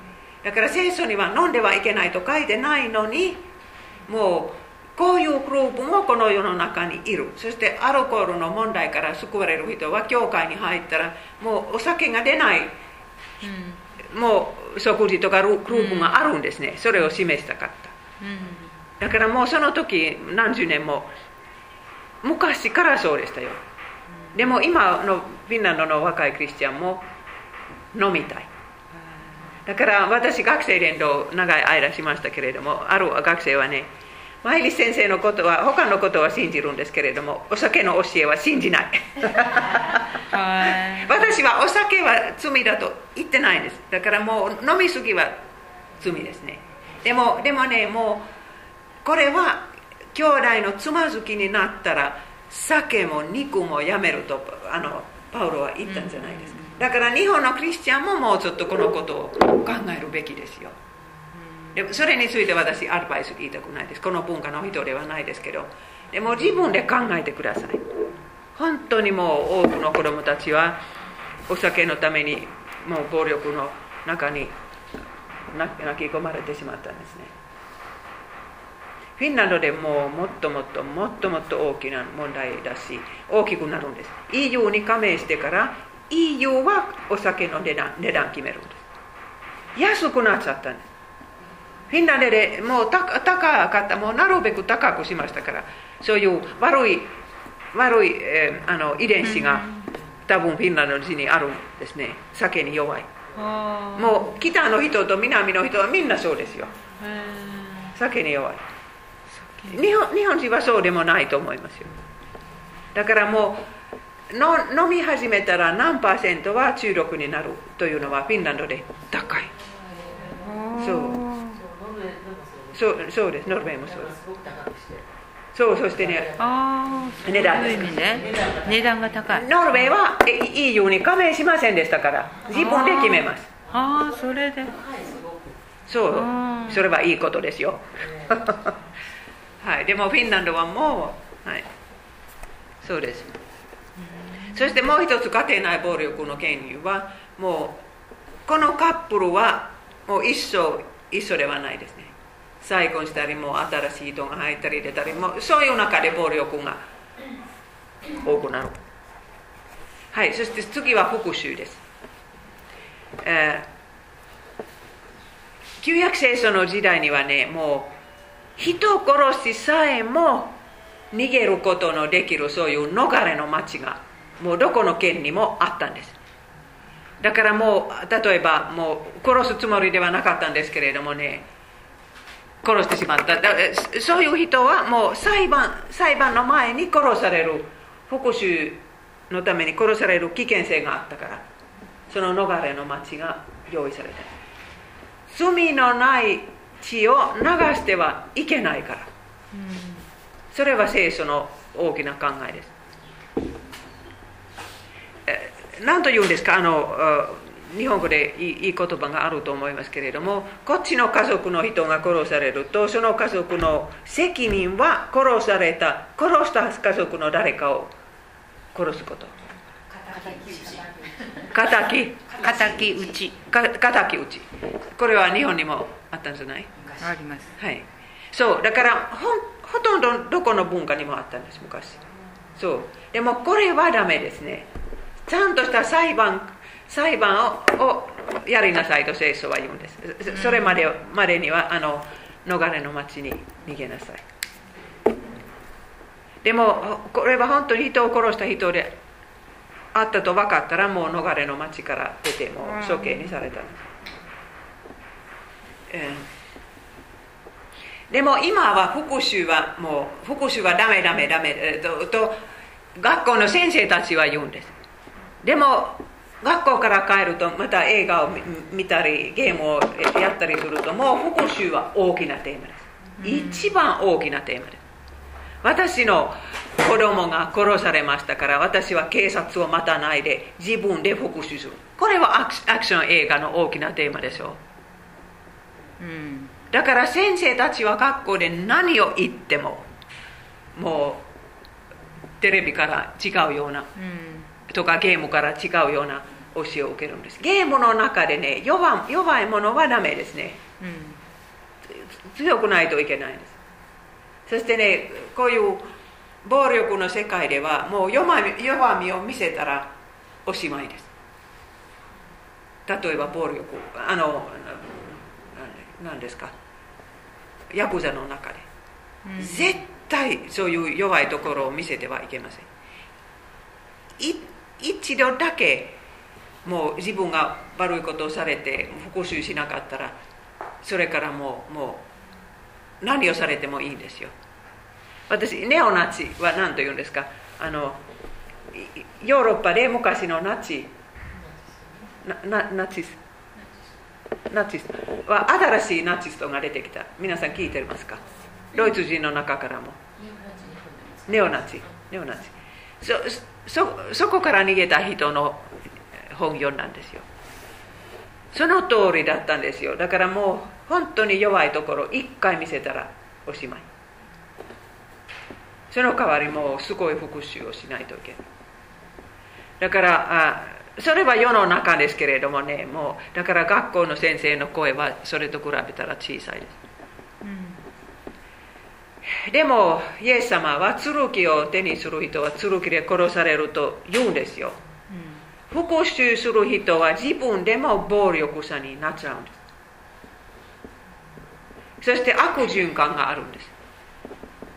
だから聖書には飲んではいけないと書いてないのに、もうこういうグループもこの世の中にいる。そしてアルコールの問題から救われる人は教会に入ったらもうお酒が出ない、もう食事とかグループがあるんですね、それを示したかった、だからもうその時何十年も昔からそうでしたよ。でも今のフィンランドの若いクリスチャンも飲みたい。だから私、学生連動長い間しましたけれども、ある学生はね、マイリス先生のことは、他のことは信じるんですけれども、お酒の教えは信じない。私はお酒は罪だと言ってないんです。だからもう飲みすぎは罪ですね。でもね、もうこれは兄弟のつまずきになったら、酒も肉もやめるとパウロは言ったんじゃないですか。だから日本のクリスチャンももうちょっとこのことを考えるべきですよ。でそれについて私アドバイス言いたくないです。この文化の人ではないですけど、でも自分で考えてください。本当にもう多くの子どもたちはお酒のためにもう暴力の中に泣き込まれてしまったんですね。フィンランドでもうもっと大きな問題だし、大きくなるんです。EU に加盟してから EU はお酒の値段決めるんです。安くなっちゃったんです。フィンランドでもう高かった、もうなるべく高くしましたから、そういう悪い、遺伝子が多分フィンランド人にあるんですね、酒に弱い。もう北の人と南の人はみんなそうですよ、酒に弱い。日本人はそうでもないと思いますよ。だからもう飲み始めたら何パーセントは中毒になるというのはフィンランドで高い。そうです、ノルウェーもそうです。そう、そしてね、値段ですね。値段が高い。ノルウェーは EU に加盟しませんでしたから、自分で決めます。それで。そう、それはいいことですよ。はい、でもフィンランドはもう、はい、そうです。そしてもう一つ、家庭内暴力の権利は、もう、このカップルはもう一緒ではないですね。再婚したりも新しい人が入ったり出たりもそういう中で暴力が多くなる。はい、そして次は復讐です。旧約聖書の時代にはね、もう人殺しさえも逃げることのできるそういう逃れの町がもうどこの県にもあったんです。だからもう例えばもう殺すつもりではなかったんですけれどもね。殺してしまった。そういう人はもう裁判の前に殺される、復讐のために殺される危険性があったから、その逃れの町が用意された。罪のない血を流してはいけないから。それは聖書の大きな考えです。何と言うんですか、日本語でいい言葉があると思いますけれども、こっちの家族の人が殺されると、その家族の責任は殺した家族の誰かを殺すこと。敵討ち。これは日本にもあったんじゃない？あります。はい。そう、だからほとんどどこの文化にもあったんです、昔。そう。でもこれはダメですね。ちゃんとした裁判をやりなさいと聖書は言うんです。それまでには逃れの町に逃げなさい。でもこれは本当に人を殺した人であったと分かったらもう逃れの町から出てもう処刑にされたんです。でも今は復讐はダメと学校の先生たちは言うんです。でも学校から帰るとまた映画を見たりゲームをやったりするともう復讐は大きなテーマです。一番大きなテーマです。私の子供が殺されましたから私は警察を待たないで自分で復讐する。これはアクション映画の大きなテーマでしょう。だから先生たちは学校で何を言ってももうテレビから違うようなとかゲームから違うような教えを受けるんです。ゲームの中でね、弱いものはダメですね、強くないといけないんです。そしてね、こういう暴力の世界ではもう弱みを見せたらおしまいです。例えば暴力、何ですか、ヤクザの中で、絶対そういう弱いところを見せてはいけません。一度だけもう自分が悪いことをされて復讐しなかったら、それからもう何をされてもいいんですよ。私、ネオナチは何というんですか、ヨーロッパで昔のナチスは新しいナチストが出てきた。皆さん聞いてますか？ドイツ人の中からもネオナチ、そこから逃げた人の本業なんですよ。その通りだったんですよ。だからもう本当に弱いところ一回見せたらおしまい。その代わりもうすごい復讐をしないといけない。だからそれは世の中ですけれどもね、もうだから学校の先生の声はそれと比べたら小さいです。でもイエス様は剣を手にする人は剣で殺されると言うんですよ。復讐する人は自分でも暴力者になっちゃうんです。そして悪循環があるんです。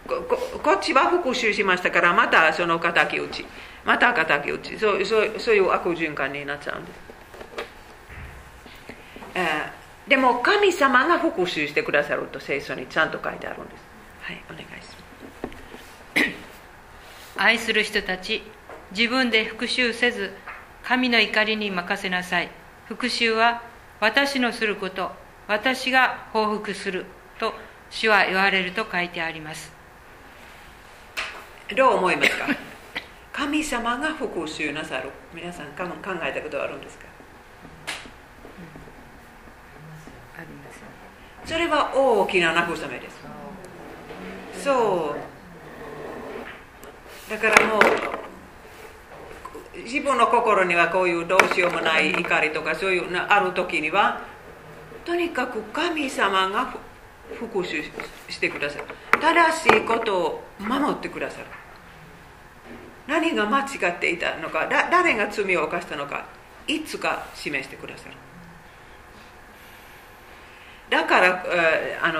こっちは復讐しましたから、またその敵討ち、また敵討ち、そういう悪循環になっちゃうんです。でも神様が復讐してくださると聖書にちゃんと書いてあるんです。はい、お願いします。愛する人たち、自分で復讐せず、神の怒りに任せなさい。復讐は私のすること、私が報復すると主は言われると書いてあります。どう思いますか？神様が復讐なさる。皆さん考えたことはあるんですか？あります。それは大きな慰めです。そうだからもう自分の心にはこういうどうしようもない怒りとかそういうのある時には、とにかく神様が復讐してくださる。正しいことを守ってくださる。何が間違っていたのか、誰が罪を犯したのか、いつか示してくださる。だから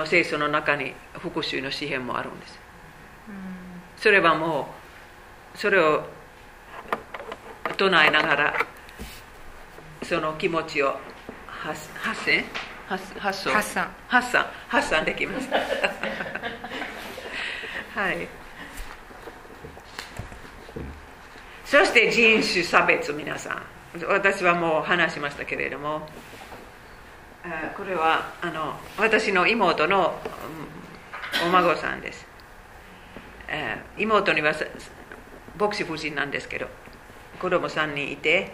聖書の中に復讐の詩編もあるんです。それはもうそれを唱えながらその気持ちを発散できます。はい。そして人種差別、皆さん、私はもう話しましたけれども。これは私の妹のお孫さんです。妹には牧師夫人なんですけど、子供3人いて、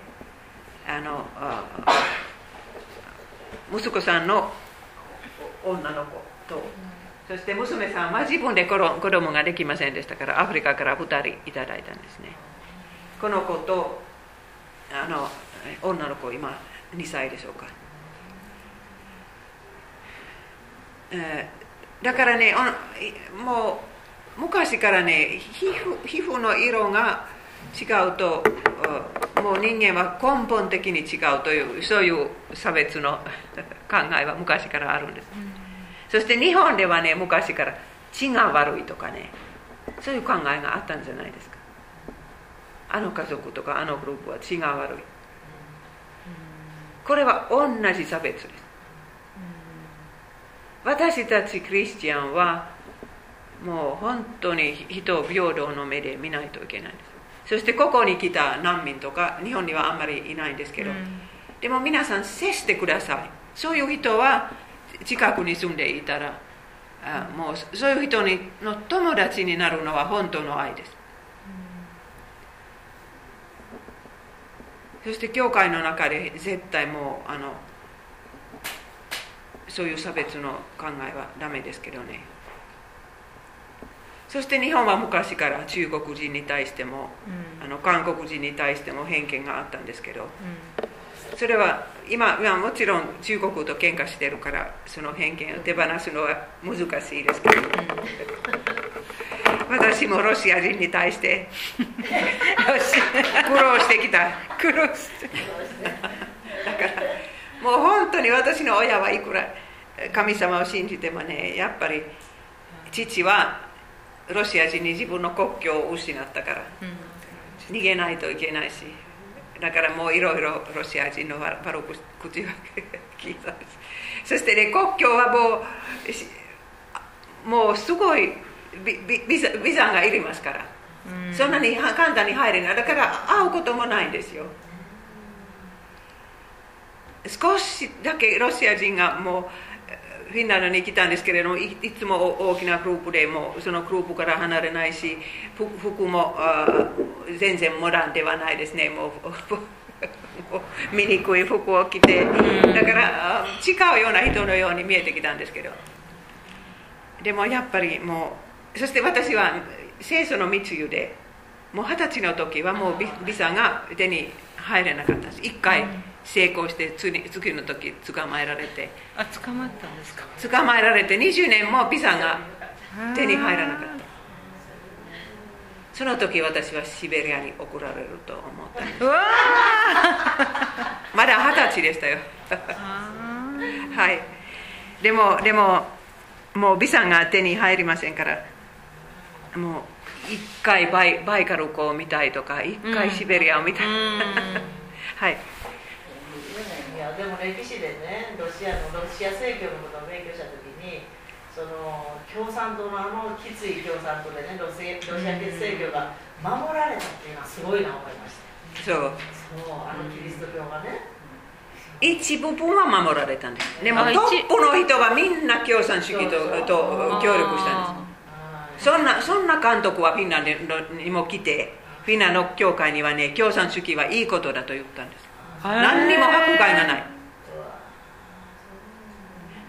息子さんの女の子と、そして娘さんは自分で子供ができませんでしたから、アフリカから2人いただいたんですね。この子と女の子、今2歳でしょうか。だからね、もう昔からね、皮膚の色が違うともう人間は根本的に違うという、そういう差別の考えは昔からあるんです、うん、そして日本ではね、昔から血が悪いとかね、そういう考えがあったんじゃないですか。あの家族とかあのグループは血が悪い、これは同じ差別です。私たちクリスチャンはもう本当に人を平等の目で見ないといけないんです。そしてここに来た難民とか、日本にはあんまりいないんですけど、でも皆さん接してください。そういう人は近くに住んでいたら、もうそういう人の友達になるのは本当の愛です。そして教会の中で絶対もうそういう差別の考えはダメですけどね。そして日本は昔から中国人に対しても、韓国人に対しても偏見があったんですけど、それは今はもちろん中国と喧嘩してるから、その偏見を手放すのは難しいですけど、私もロシア人に対して苦労してきただからもう本当に私の親はいくら神様を信じてもね、やっぱり父はロシア人に自分の国境を失ったから、うん、逃げないといけないし、だからもういろいろロシア人の悪口は聞いたんです。そして、ね、国境はもうすごいビザがいりますから、うん、そんなに簡単に入れない。だから会うこともないんですよ。少しだけロシア人がもうフィンランドに来たんですけれども、いつも大きなグループでもそのグループから離れないし、服も全然モダンではないですね。もう醜い服を着て、だから違うような人のように見えてきたんですけど、でもやっぱりもう、そして私は清楚の密輸で、もう20歳の時はもうビザが手に入れなかったし、1回成功して次の時捕まえられて、捕まったんですか。捕まえられて20年もビザが手に入らなかった。その時私はシベリアに送られると思ったんです。うわまだ20歳でしたよはい。でももうビザが手に入りませんから、もう1回バイカル湖を見たいとか、1回シベリアを見たい、うん、はい。いやでも歴史でね、ロシア正教のことを勉強したときに、その共産党のきつい共産党でね、ロシア正教が守られたっていうのはすごいな思いました。そうキリスト教がね、一部分は守られたんです。でもトップの人がみんな共産主義と協力したんです。そんな監督はフィンランドにも来て、フィンランド教会にはね、共産主義はいいことだと言ったんです。何にも迫害がない。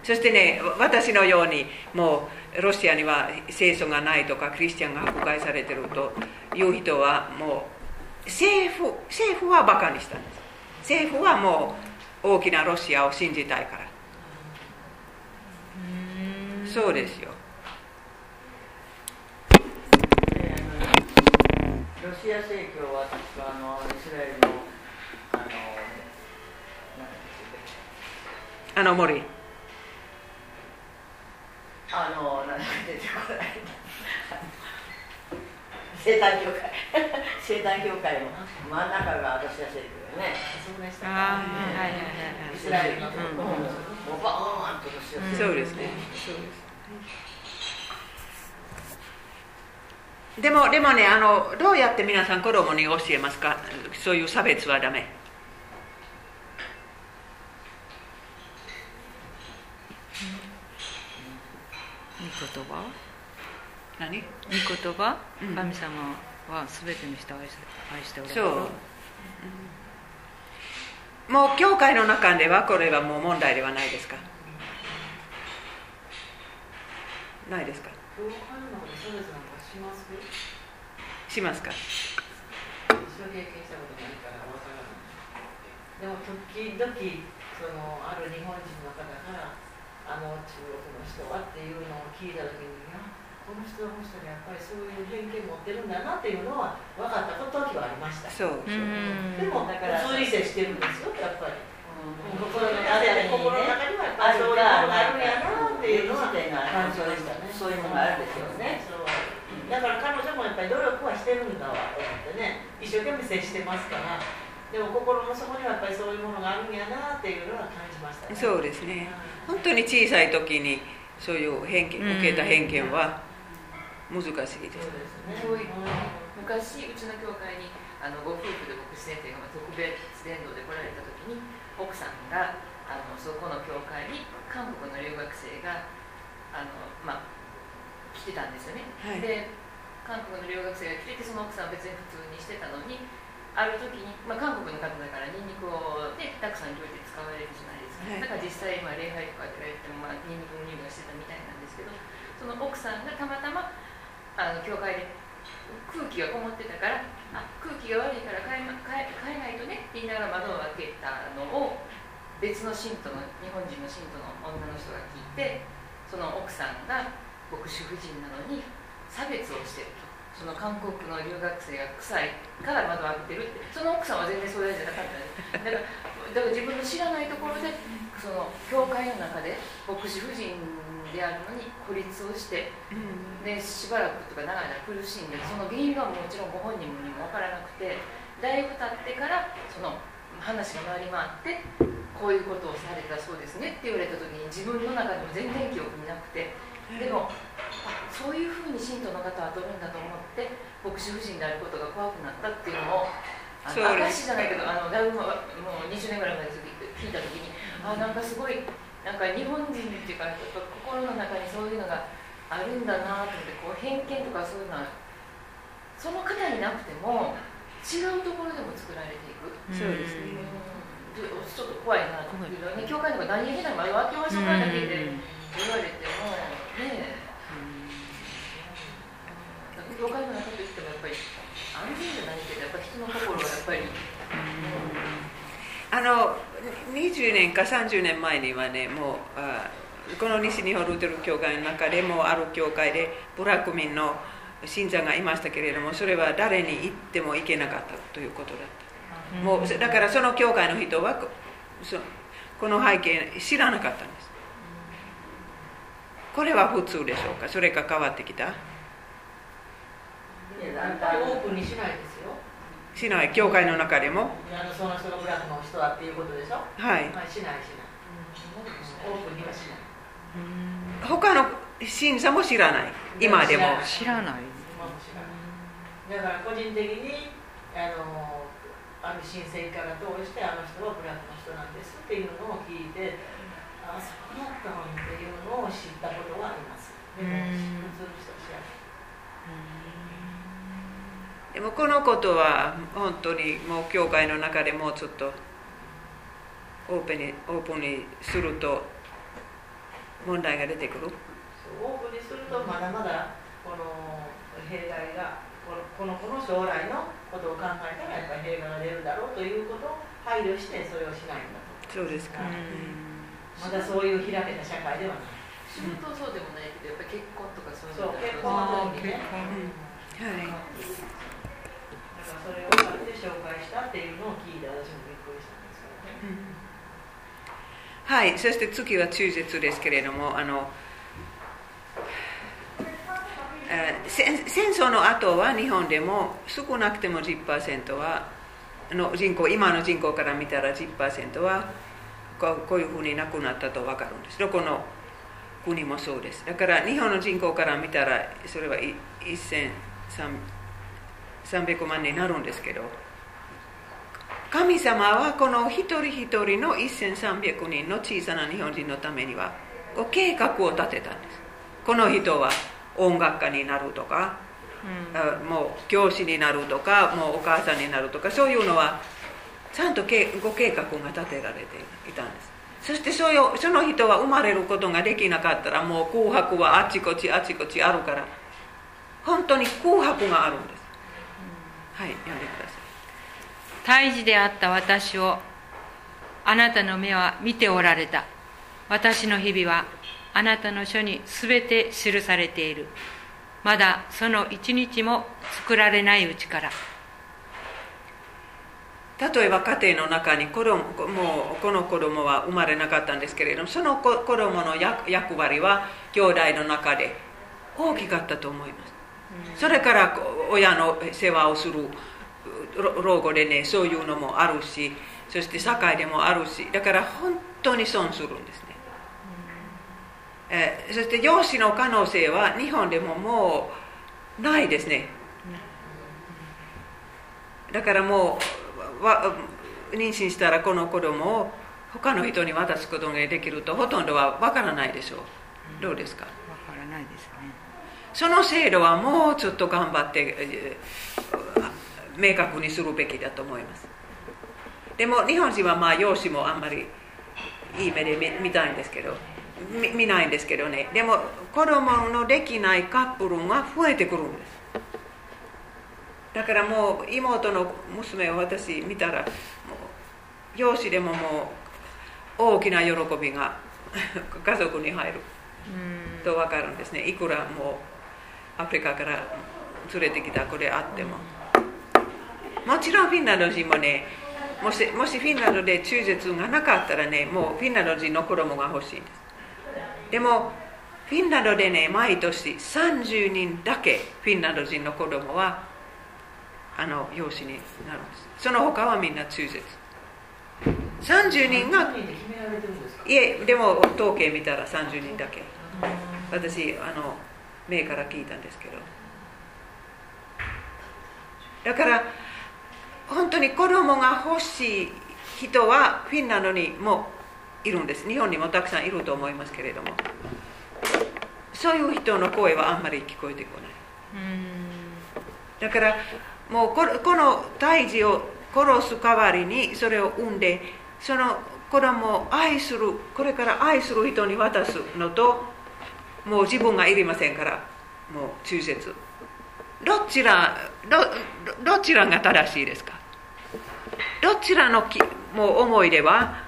そしてね、私のようにもうロシアには清楚がないとか、クリスチャンが迫害されてるという人はもう政府はバカにしたんです。政府はもう大きなロシアを信じたいから。そうですよ。ロシア正教はイスラエルの森。なんか出てこない。生誕教会の真ん中がロシア正教だよね。そうでした。イスラエルのところもバーンとロシア正教。そうですね。でもね、どうやって皆さん子供に教えますか？そういう差別はダメ。御言葉、神様はすべての人を愛しておられる。そう。もう教会の中ではこれはもう問題ではないですか？ないですか？教会の中で差別なんかします？しますか？私は経験したことないからわからない。でも時々ある日本人の方から中国の人はっていうのを聞いた時に、この人にやっぱりそういう偏見持ってるんだなっていうのは分かった時はありました。そうでもだから普通に接してるんですよ、やっぱり。心の中にはあるんやなっていうのは感想でしたね。そういうものがあるんですよね。だから彼女もやっぱり努力はしてるんだわと思ってね、一生懸命接してますから。でも心の底にはやっぱりそういうものがあるんやなっていうのは感じましたね。そうですね。本当に小さい時にそういう偏見、受けた偏見は難しいです。そうですね。昔うちの教会にご夫婦で牧師先生が特別伝道で来られた時に、奥さんがそこの教会に韓国の留学生が来てたんですよね、はい、で韓国の留学生が来てて、その奥さんは別に普通にしてたのに、ある時に、韓国の方だからニンニクを、ね、たくさん料理で使われるじゃないですか、はい、だから実際今礼拝とかって言われても、ニンニクの匂いがしてたみたいなんですけど、その奥さんがたまたま教会で空気がこもってたから、空気が悪いから変えないとねって言いながら窓を開けたのを別の信徒の、日本人の信徒の女の人が聞いて、その奥さんが僕主婦人なのに差別をしてると。その韓国の留学生が臭いから窓を開けてるって、その奥さんは全然そういうじゃなかったんです。だから自分の知らないところで、その教会の中で牧師夫人であるのに孤立をして、でしばらくとか長い間苦しんで、その原因がもちろんご本人にも分からなくて、だいぶ経ってからその話が回り回ってこういうことをされたそうですねって言われた時に自分の中でも全然記憶になくて、でもあそういうふうに信徒の方は取るんだと思って牧師夫人であることが怖くなったっていうのを証じゃないけどだいぶもう20年ぐらい前に聞いた時にあなんかすごいなんか日本人っていうかやっぱ心の中にそういうのがあるんだなと思ってこう偏見とかそういうのはその方になくても違うところでも作られていく。そうですね、ちょっと怖いなと思うけどね、教会とか何気ないわけましょうかだけで言われてもねえ、教会の中といってもやっぱり安全じゃないけどやっぱ人の心がやっぱり、20年か30年前にはね、もうこの西日本ルーテル教会の中でもある教会でブラック民の信者がいましたけれども、それは誰に行っても行けなかったということだった。もうだからその教会の人はこの背景知らなかったんです。これは普通でしょうか、それが変わってきた。オープンにしないですよ、しない、教会の中でもその人がブラックの人だっていうことでしょ。はい、しないしない、オープンにはしない。他の信者も知らない、今でも知らない。だから個人的にある親戚からどうしてあの人はブラックの人なんですっていうのを聞いて、ああそうだったのっていうのを知ったことはあります。でも普通の人は知らない。でもこのことは本当にもう教会の中でもうちょっとオープンにすると問題が出てくる。オープンにするとまだまだこの弊害がこの将来のことを考えたらやっぱり弊害が出るだろうということを配慮してそれをしないんだと。そうですか、まだそういう開けた社会ではない。仕事はそうでもないけどやっぱり結婚とかそういうのはそう、結婚、はい、だからそれをあるで紹介したっていうのを聞いて私もびっくりしたんですけどね、はい。そして次は中絶ですけれども、戦争の後は日本でも少なくても 10% はの人口、今の人口から見たら 10% はこういうふうになくなったと分かるんです。どこの国もそうです。だから日本の人口から見たらそれは1300万人になるんですけど、神様はこの一人一人の1300人の小さな日本人のためには計画を立てたんです。この人は音楽家になるとか、もう教師になるとか、もうお母さんになるとか、そういうのはちゃんとご計画が立てられていたんです。そしてその人は生まれることができなかったらもう空白はあちこちあちこちあるから、本当に空白があるんです。はい、読んでください。胎児であった私をあなたの目は見ておられた。私の日々はあなたの書にすべて記されている。まだその一日も作られないうちから。例えば家庭の中にもうこの子供は生まれなかったんですけれども、その子供の役割は兄弟の中で大きかったと思います。それから親の世話をする老後でね、そういうのもあるし、そして社会でもあるし、だから本当に損するんですね。そして養子の可能性は日本でももうないですね。だからもう妊娠したらこの子供を他の人に渡すことができるとほとんどはわからないでしょう。どうですか？わからないですね。その制度はもうちょっと頑張って明確にするべきだと思います。でも日本人はまあ養子もあんまりいい目で見ないんですけどね。でも子供のできないカップルが増えてくるんです。だからもう妹の娘を私見たらもう養子でももう大きな喜びが家族に入ると分かるんですね。いくらもうアフリカから連れてきた子であっても、もちろんフィンランド人もね、もしフィンランドで中絶がなかったらね、もうフィンランド人の子供が欲しいです。でもフィンランドでね、毎年30人だけフィンランド人の子供は養子になるんです。その他はみんな中絶。30人が、いえ、でも統計見たら30人だけ。私メイから聞いたんですけど、だから本当に子供が欲しい人はフィンランドにもいるんです。日本にもたくさんいると思いますけれども、そういう人の声はあんまり聞こえてこない。だからもうこの胎児を殺す代わりに、それを産んでその子供を愛する、これから愛する人に渡すのと、もう自分がいりませんからもう中絶、どちらが正しいですか？どちらのもう思い出は、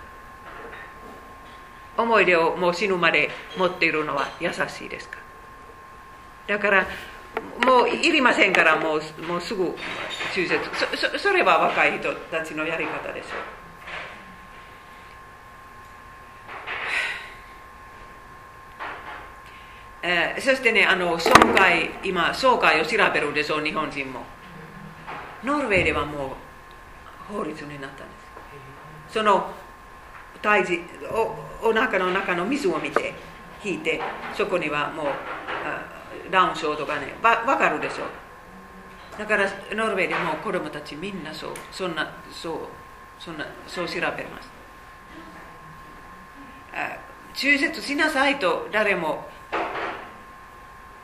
思い出をもう死ぬまで持っているのは優しいですか？だからもういりませんから、もうすぐ中絶。それは若い人たちのやり方です。そしてね、今総会を調べるでしょう、日本人も。ノルウェーではもう法律になったんです。その胎児をお腹の中の水を見て引いて、そこにはもうダウン症とかね、わかるでしょう。だからノルウェーでも子供たちみんなそう調べます。中絶しなさいと誰も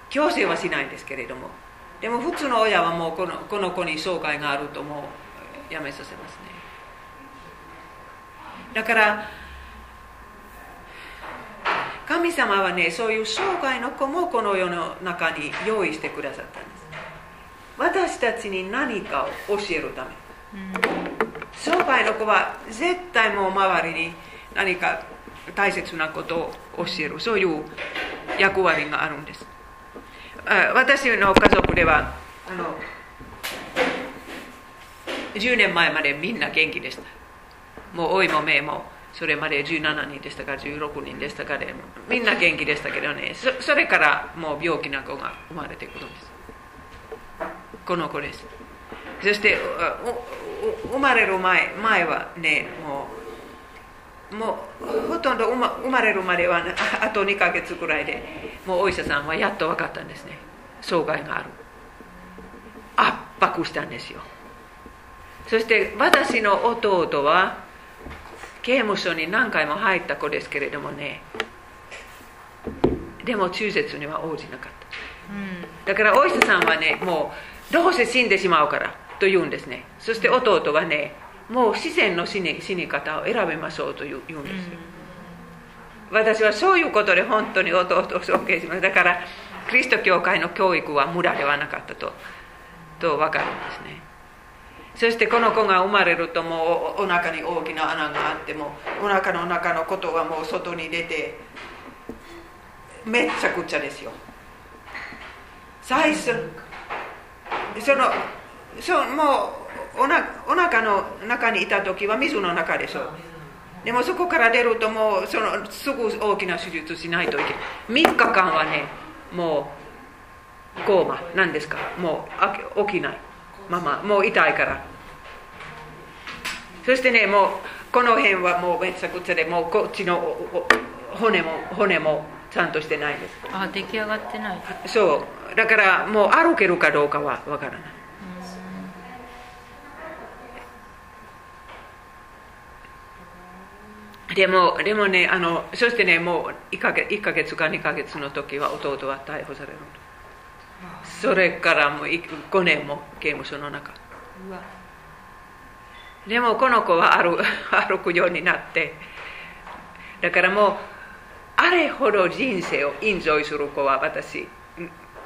強制はしないんですけれども、でも普通の親はもうこの子に障害があるともうやめさせますね。だから神様はね、そういう障害の子もこの世の中に用意してくださったんです。私たちに何かを教えるため。障害の子は絶対もう周りに何か大切なことを教える、そういう役割があるんです。私の家族では10年前までみんな元気でした。もう老いもめいも、それまで17人でしたか16人でしたかで、みんな元気でしたけどね、それからもう病気な子が生まれてくるんです。この子です。そして生まれる前はね、もうほとんど生まれるまではあと2ヶ月くらいで、もうお医者さんはやっと分かったんですね、障害がある。圧迫したんですよ。そして私の弟は刑務所に何回も入った子ですけれどもね、でも中絶には応じなかった。だからお医者さんはね、もうどうせ死んでしまうからと言うんですね。そして弟はね、もう自然の死に方を選びましょうと言うんですよ。私はそういうことで本当に弟を尊敬します。だからキリスト教会の教育は無駄ではなかったと分かるんですね。そしてこの子が生まれると、もうお腹に大きな穴があって、もお腹の中のことはもう外に出て、めっちゃくちゃですよ。最初もうお腹の中にいた時は水の中でしょう。でもそこから出ると、もうすぐ大きな手術しないといけない。3日間はね、もうコーマ、何ですか、もう起きないまま、もう痛いから。そしてね、もうこの辺はもうめちゃくちゃで、もうこっちの骨もちゃんとしてないです。あ、出来上がってない。そう、だからもう歩けるかどうかはわからない。でもね、そしてね、もう1ヶ月か2ヶ月の時は弟は逮捕される。それからもう5年も刑務所の中。でもこの子は歩くようになって、だからもうあれほど人生をエンジョイする子は私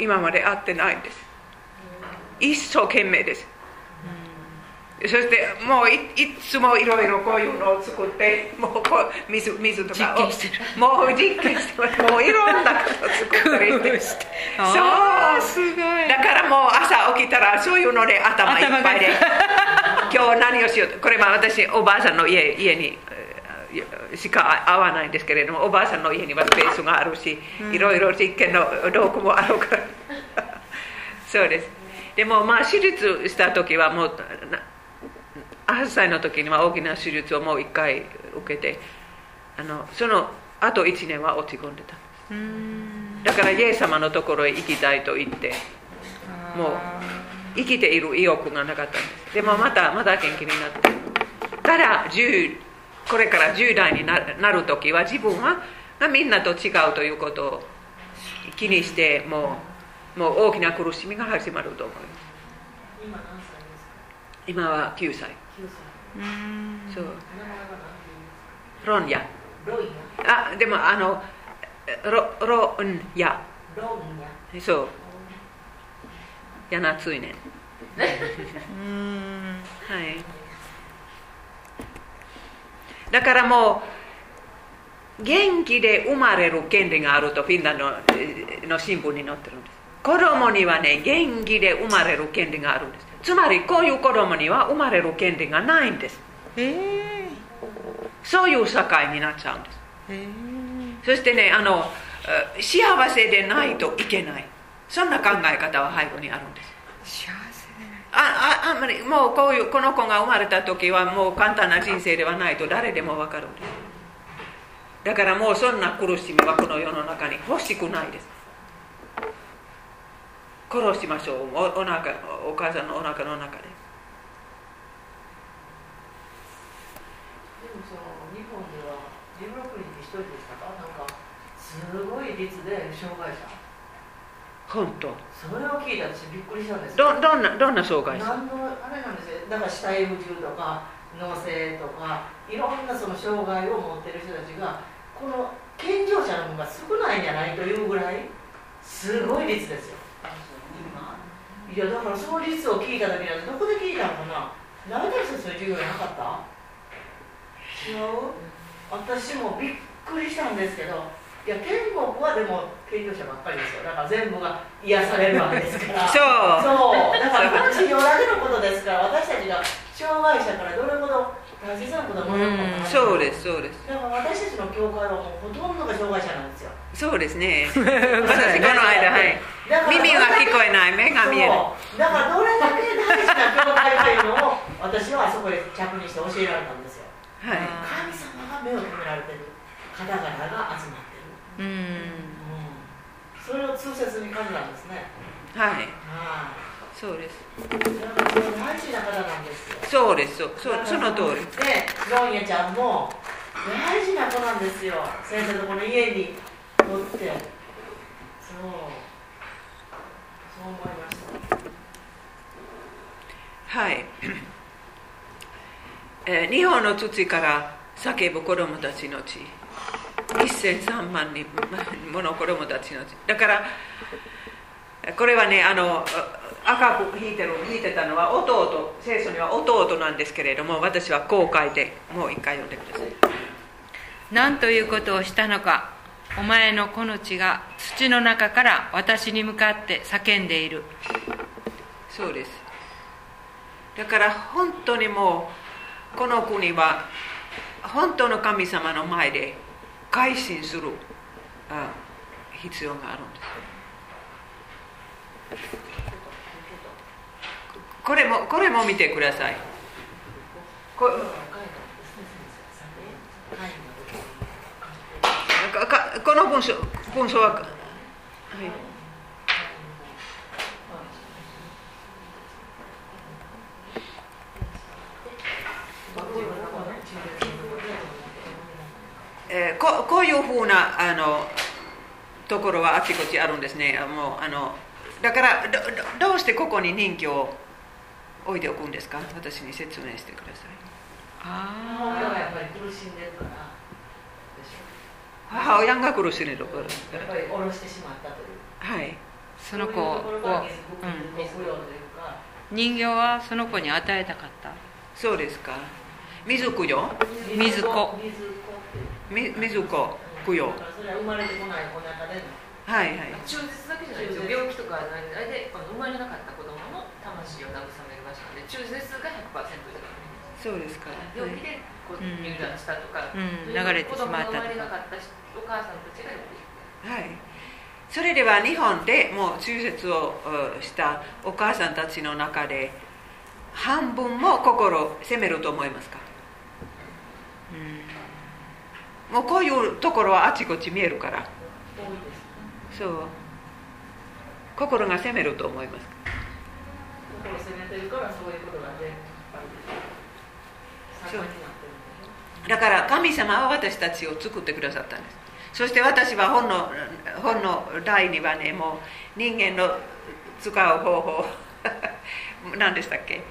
今まで会ってないんです。一生懸命です。そしてもういつもいろいろこういうのを作って、もうこう水とかをもう実験してます。もういろんなことを作っててそう、すごい。だからもう朝起きたらそういうので頭いっぱいで今日何をしようと。これは私おばあさんの家にしか会わないんですけれども、おばあさんの家にはスペースがあるし、いろいろ実験の道具もあるからそうです。でもまあ手術した時はもう8歳の時には大きな手術をもう1回受けて、そのあと1年は落ち込んでた。だからイエス様のところへ行きたいと言って、もう生きている意欲がなかったんです。でもまた元気になって、ただこれから10代になるときは自分はみんなと違うということを気にして、もう大きな苦しみが始まると思います。今何歳ですか？今は9歳。そう。ロンヤ。あ、でもロンヤ。そう。やなついね。はい。だからもう元気で生まれる権利があるとフィンランドの新聞に載ってるんです。子供にはね、元気で生まれる権利があるんです。つまりこういう子供には生まれる権利がないんです。そういう社会になっちゃうんです。そしてね、幸せでないといけない。そんな考え方は背後にあるんです。幸せでない。あんまりもうこの子が生まれた時はもう簡単な人生ではないと誰でもわかるんです。だからもうそんな苦しみはこの世の中に欲しくないです。殺しましょう、お母さんのお腹の中で。でも日本では16人に1人でしたか？なんかすごい率で障害者。本当。それを聞いた私びっくりしたんですけど。どんな障害者？何のあれなんですよ。だから死体不自由とか脳性とかいろんなその障害を持ってる人たちがこの健常者の方が少ないんじゃないというぐらいすごい率ですよ。いやだからその率を聞いただけなんで、どこで聞いたのかな。誰かそういう授業なかった？違う。私もびっくりしたんですけど、いや天国はでも健常者ばっかりですよ。だから全部が癒されるわけですから。そう。だからこの治療だけのことですから、私たちが障害者からどれほど大事なことを学ぶのか。そうですそうです。だから私たちの教会はもうほとんどが障害者なんですよ。そうですね。私この間はい。耳が聞こえない、目が見える。だからどれだけ大事な教会というのを私はあそこで着にして教えられたんですよ。はい、神様が目を留められてる方々が集まってる。それを通説に感じたんですね。はい。そうです。大事な方なんですよ。そうです。その通り。で、ロンヤちゃんも大事な子なんですよ。先生のこの家におって。そう。思いました。はい、日本の土から叫ぶ子どもたちの血、1003万人もの子どもたちの血。だからこれはね、赤く引いてたのは弟、聖書には弟なんですけれども、私はこう書いて、もう一回読んでください。何ということをしたのか、お前の子の血が土の中から私に向かって叫んでいる。そうです。だから本当にもうこの国は本当の神様の前で改心する必要があるんです。これも見てください。この文章は、はい、こういうふうなところはあちこちあるんですね。もうだからどうしてここに人形を置いておくんですか？私に説明してください。ああ、やっぱり苦しんでるから。母親が苦しんでるから、やっぱり下ろしてしまったという、はい、その子を、人形はその子に与えたかった。そうですか。水供養、水子供養、それは生まれてこないお腹での、はいはい、中絶だけじゃないですよ。病気とか何々で生まれなかった子供の魂を慰める場所で、中絶が 100% じゃない。そうですか。病気でこう入団したとか、うん、流れてしまったとか。お母さんたちがはい、それでは日本でもう中絶をしたお母さんたちの中で半分も心を責めると思いますか。うん、もうこういうところはあちこち見えるから、そう、心が責めると思いますか。心責めてるからそういうことがね、そうだから神様は私たちを作ってくださったんです。そして私は本の第2話ね、もう人間の使う方法何でしたっけ、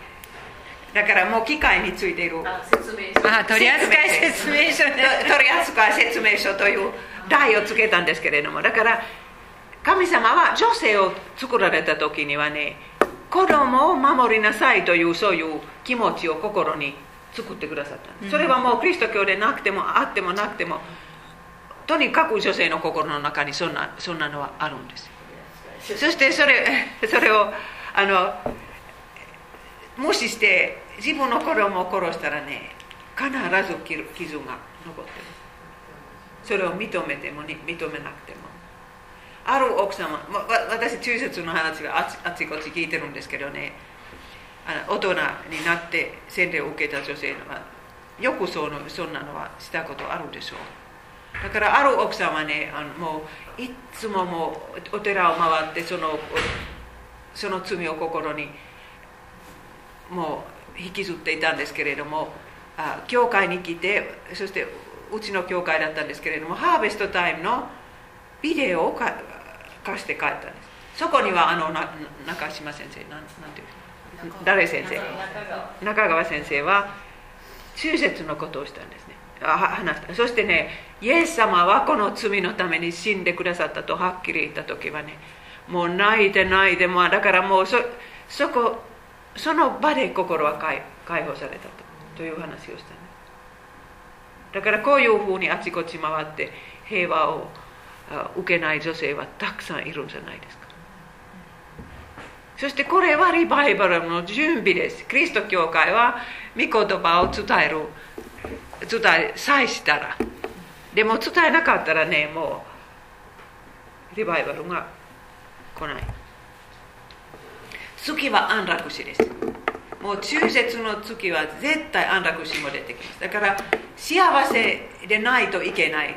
だからもう機械についている取扱説明書という題をつけたんですけれども、だから神様は女性を作られた時にはね、子供を守りなさいというそういう気持ちを心に作ってくださったんです。それはもうキリスト教でなくてもあってもなくても、とにかく女性の心の中にそんなのはあるんです。そしてそれを無視して自分の子供を殺したらね、必ず傷が残ってます。それを認めても、ね、認めなくても。ある奥様、私中絶の話はあちこち聞いてるんですけどね、大人になって洗礼を受けた女性はよくそんなのはしたことあるでしょう。だからある奥さんはね、もういつももうお寺を回ってその罪を心にもう引きずっていたんですけれども、教会に来て、そしてうちの教会だったんですけれども、ハーベストタイムのビデオを貸して帰ったんです。そこには中島先生、中川先生は中絶のことをしたんですね。話した。そしてね、イエス様はこの罪のために死んでくださったとはっきり言った時はね、もう泣いて、まあ、だからもうその場で心は解放されたという話をしたね。だからこういうふうにあちこち回って平和を受けない女性はたくさんいるんじゃないですか。そしてこれはリバイバルの準備です。キリスト教会は御言葉を伝えさえしたら、でも伝えなかったらね、もうリバイバルが来ない。月は安楽死です。もう中絶の月は絶対安楽死も出てきます。だから幸せでないといけない、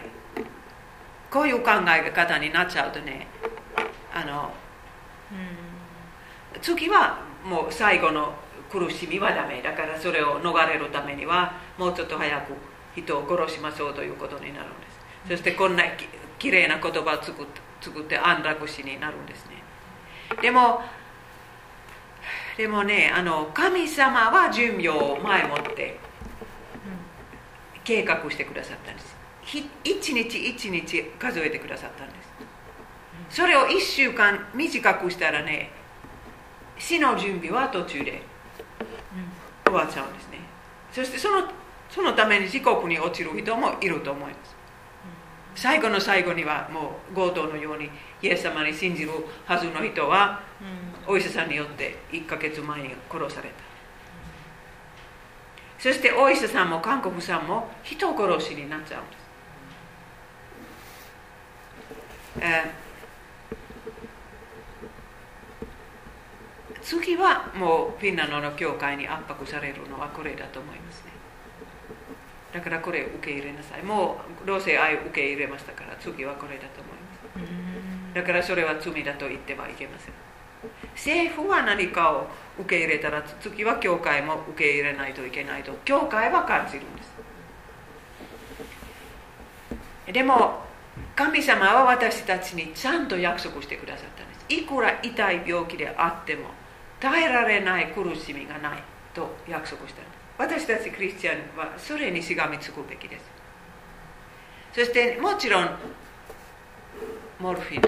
こういう考え方になっちゃうとね、月はもう最後の苦しみはダメだから、それを逃れるためにはもうちょっと早く人を殺しましょうということになるんです。そしてこんなきれいな言葉を作って安楽死になるんですね。でもね、神様は寿命を前もって計画してくださったんです。一日一日数えてくださったんです。それを1週間短くしたらね、死の準備は途中で終わっちゃうんですね。そしてそのために地獄に落ちる人もいると思います。最後の最後にはもう強盗のようにイエス様に信じるはずの人はお医者さんによって1ヶ月前に殺された。そしてお医者さんも看護婦さんも人殺しになっちゃうんです。次はもうフィンランドの教会に圧迫されるのはこれだと思いますね。だからこれ受け入れなさい。もう同性愛を受け入れましたから次はこれだと思います。だからそれは罪だと言ってはいけません。政府は何かを受け入れたら次は教会も受け入れないといけないと教会は感じるんです。でも神様は私たちにちゃんと約束してくださったんです。いくら痛い病気であっても耐えられない苦しみがないと約束したんです。私たちクリスチャンはそれにしがみつくべきです。そしてもちろんモルフィン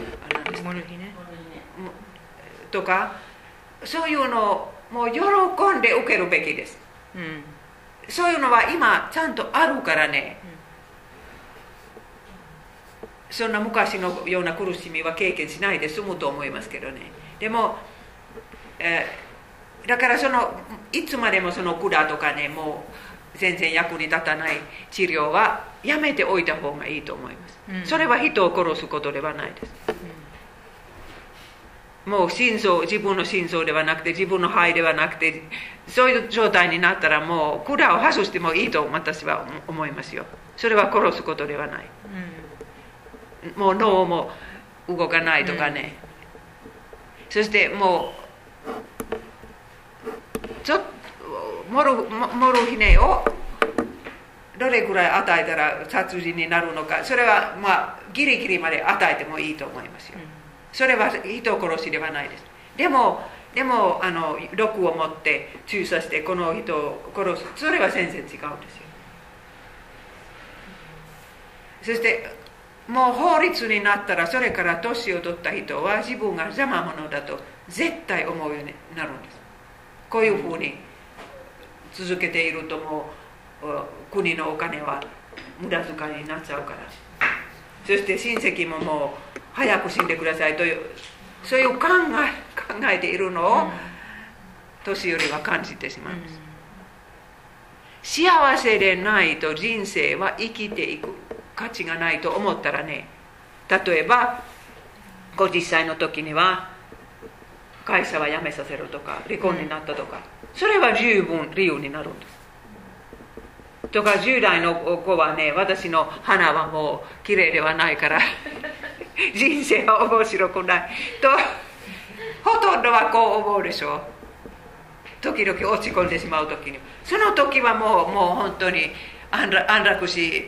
とかそういうのをもう喜んで受けるべきです、うん、そういうのは今ちゃんとあるからね、うん、そんな昔のような苦しみは経験しないで済むと思いますけどね。でも、だからそのいつまでもその管とかね、もう全然役に立たない治療はやめておいた方がいいと思います、うん、それは人を殺すことではないです、うん、もう心臓、自分の心臓ではなくて自分の肺ではなくてそういう状態になったらもう管を外してもいいと私は思いますよ。それは殺すことではない、うん、もう脳も動かないとかね、うん、そしてもうちょっとモルヒネをどれくらい与えたら殺人になるのか、それはまあギリギリまで与えてもいいと思いますよ、うん、それは人殺しではないです。でも毒を持って注射してこの人を殺す、それは全然違うんですよ。そしてもう法律になったらそれから年を取った人は自分が邪魔者だと絶対思うようになるんです。こういうふうに続けているともう国のお金は無駄遣いになっちゃうから、そして親戚ももう早く死んでくださいというそういう考えているのを年寄りは感じてしまいます。幸せでないと人生は生きていく価値がないと思ったらね、例えば50歳の時には会社は辞めさせるとか離婚になったとか、それは十分理由になるんです。とか10代の子はね、私の花はもう綺麗ではないから人生は面白くないとほとんどはこう思うでしょう。時々落ち込んでしまう時にその時はもう本当に安楽死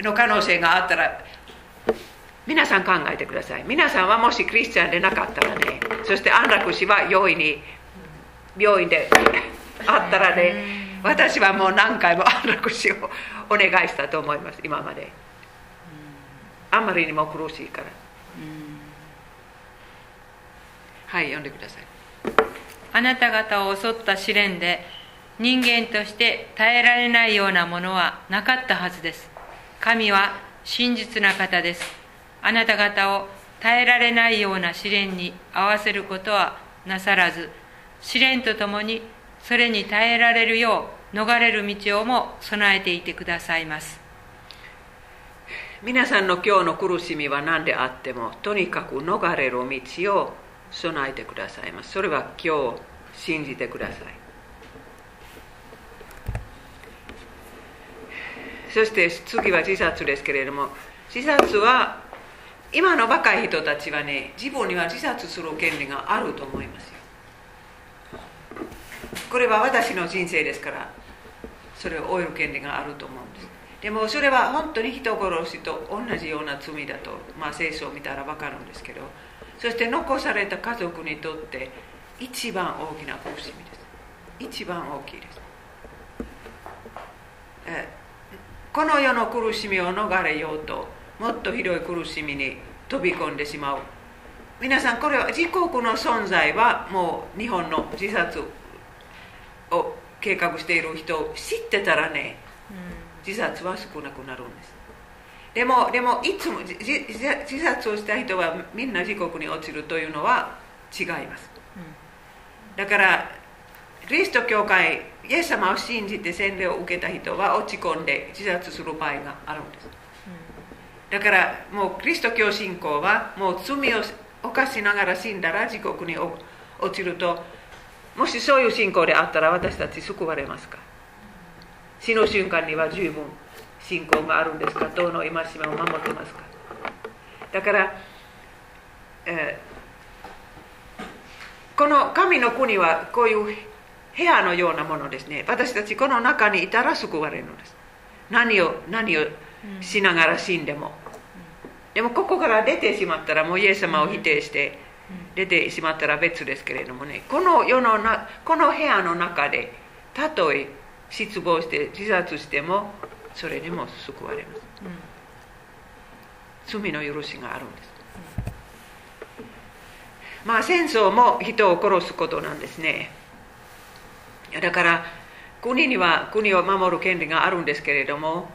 の可能性があったら皆さん考えてください。皆さんはもしクリスチャンでなかったらね、そして安楽死は病院であったらね、私はもう何回も安楽死をお願いしたと思います。今まであんまりにも苦しいから。はい、読んでください。あなた方を襲った試練で人間として耐えられないようなものはなかったはずです。神は真実な方です。あなた方を耐えられないような試練に合わせることはなさらず、試練とともにそれに耐えられるよう逃れる道をも備えていてくださいます。皆さんの今日の苦しみは何であっても、とにかく逃れる道を備えてくださいます。それは今日信じてください。そして次は自殺ですけれども、自殺は今の若い人たちはね、自分には自殺する権利があると思いますよ。これは私の人生ですからそれを負える権利があると思うんです。でもそれは本当に人殺しと同じような罪だと、まあ聖書を見たら分かるんですけど、そして残された家族にとって一番大きな苦しみです。一番大きいです。この世の苦しみを逃れようともっとひどい苦しみに飛び込んでしまう。皆さん、これは自国の存在はもう日本の自殺を計画している人を知ってたらね、自殺は少なくなるんです。でもいつも 自殺をした人はみんな自国に落ちるというのは違います。だからキリスト教会、イエス様を信じて洗礼を受けた人は落ち込んで自殺する場合があるんです。だからもうキリスト教信仰はもう罪を犯しながら死んだら地獄に落ちると、もしそういう信仰であったら私たち救われますか？死の瞬間には十分信仰があるんですか？どの戒めを守ってますか？だから、この神の国はこういう部屋のようなものですね。私たちこの中にいたら救われるのです。何をしながら死んでも、でもここから出てしまったらもうイエス様を否定して出てしまったら別ですけれどもね、この部屋の中でたとえ失望して自殺してもそれでも救われます、罪の許しがあるんです。まあ戦争も人を殺すことなんですね。だから国には国を守る権利があるんですけれども、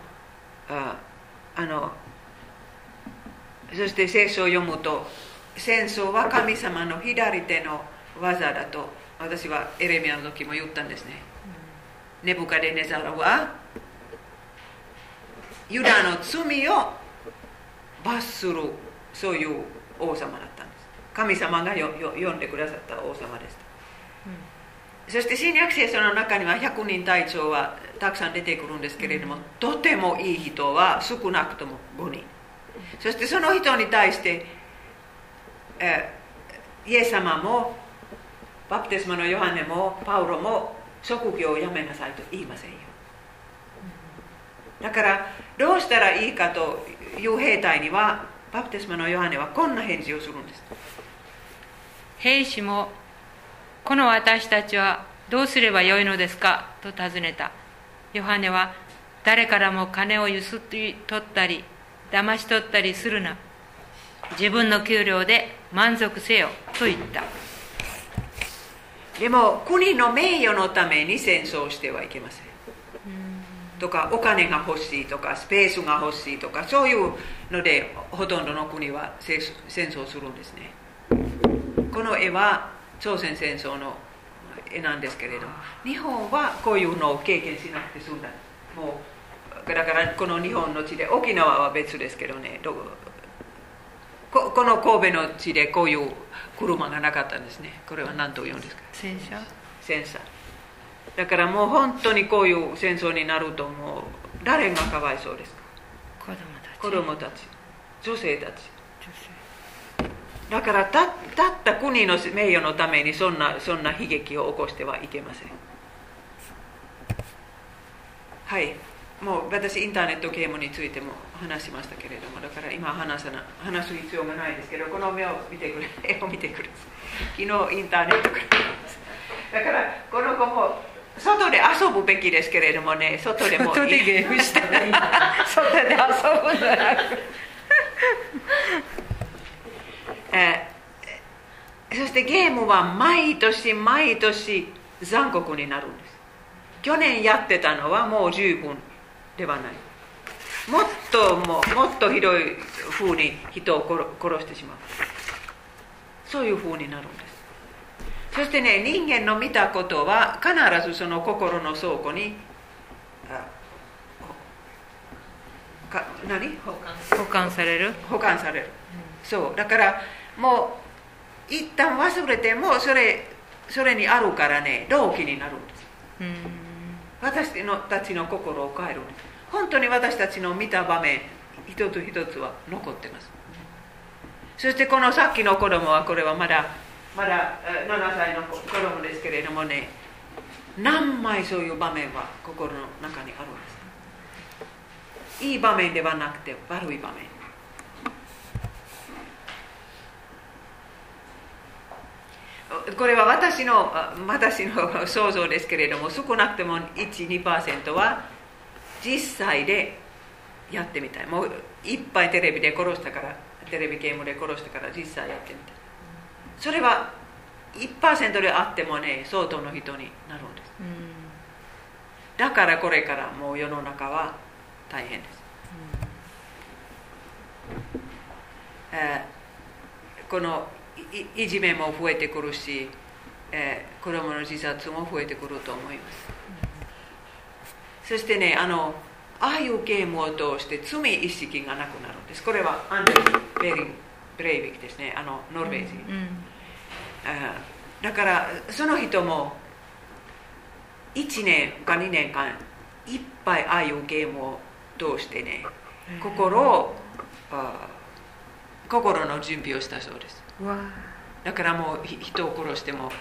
そして聖書を読むと戦争は神様の左手の技だと私はエレミアの時も言ったんですね。ネブカデネザルはユダの罪を罰する、そういう王様だったんです。神様が呼んでくださった王様でした。そして新約聖書の中には100人隊長はたくさん出てくるんですけれども、とてもいい人は少なくとも5人。そしてその人に対して、イエス様もバプテスマのヨハネもパウロも職業をやめなさいと言いませんよ。だからどうしたらいいかという兵隊にはバプテスマのヨハネはこんな返事をするんです。兵士もこの私たちはどうすればよいのですかと尋ねた。ヨハネは誰からも金をゆすり取ったり騙し取ったりするな。自分の給料で満足せよと言った。でも国の名誉のために戦争してはいけません。とかお金が欲しいとかスペースが欲しいとかそういうのでほとんどの国は戦争するんですね。この絵は朝鮮戦争の絵なんですけれど、日本はこういうのを経験しなくて済んだ。もうだからこの日本の地で、沖縄は別ですけどね、この神戸の地でこういう車がなかったんですね。これは何と言うんですか？戦車。戦車。だからもう本当にこういう戦争になると、もう誰がかわいそうですか？子供たち、女性たち。だからたった国の名誉のためにそんな悲劇を起こしてはいけません。はい、もう私インターネットゲームについても話しましたけれども、だから今話す必要がないですけど、この絵を見てくれ。昨日インターネットからだからこの子も外で遊ぶべきですけれどもね、外でもいい。外でゲームしてない。外で遊ぶんじゃなくそしてゲームは毎年毎年残酷になるんです。去年やってたのはもう十分ではない。もっとひどい風に人を殺してしまう。そういう風になるんです。そしてね、人間の見たことは必ずその心の倉庫に保管される、そうだからもう一旦忘れてもそれにあるからね、動機になるんです。私たちの心を変えるんです。本当に私たちの見た場面一つ一つは残ってます。そしてこのさっきの子供は、これはまだ7歳の子供ですけれどもね、何枚そういう場面は心の中にあるんです。いい場面ではなくて悪い場面。これは私の想像ですけれども、少なくとも 1-2% は実際でやってみたい。もういっぱいテレビゲームで殺したから実際やってみたい。それは 1% であってもね、相当の人になるんです。だからこれからもう世の中は大変です。このいじめも増えてくるし、子供の自殺も増えてくると思います。そしてね、ああいうゲームを通して罪意識がなくなるんです。これはアンデス・ベレイビクですね、ノルウェー人、だからその人も1年か2年間いっぱいああいうゲームを通してね、心の準備をしたそうです。だからもう人を殺しても、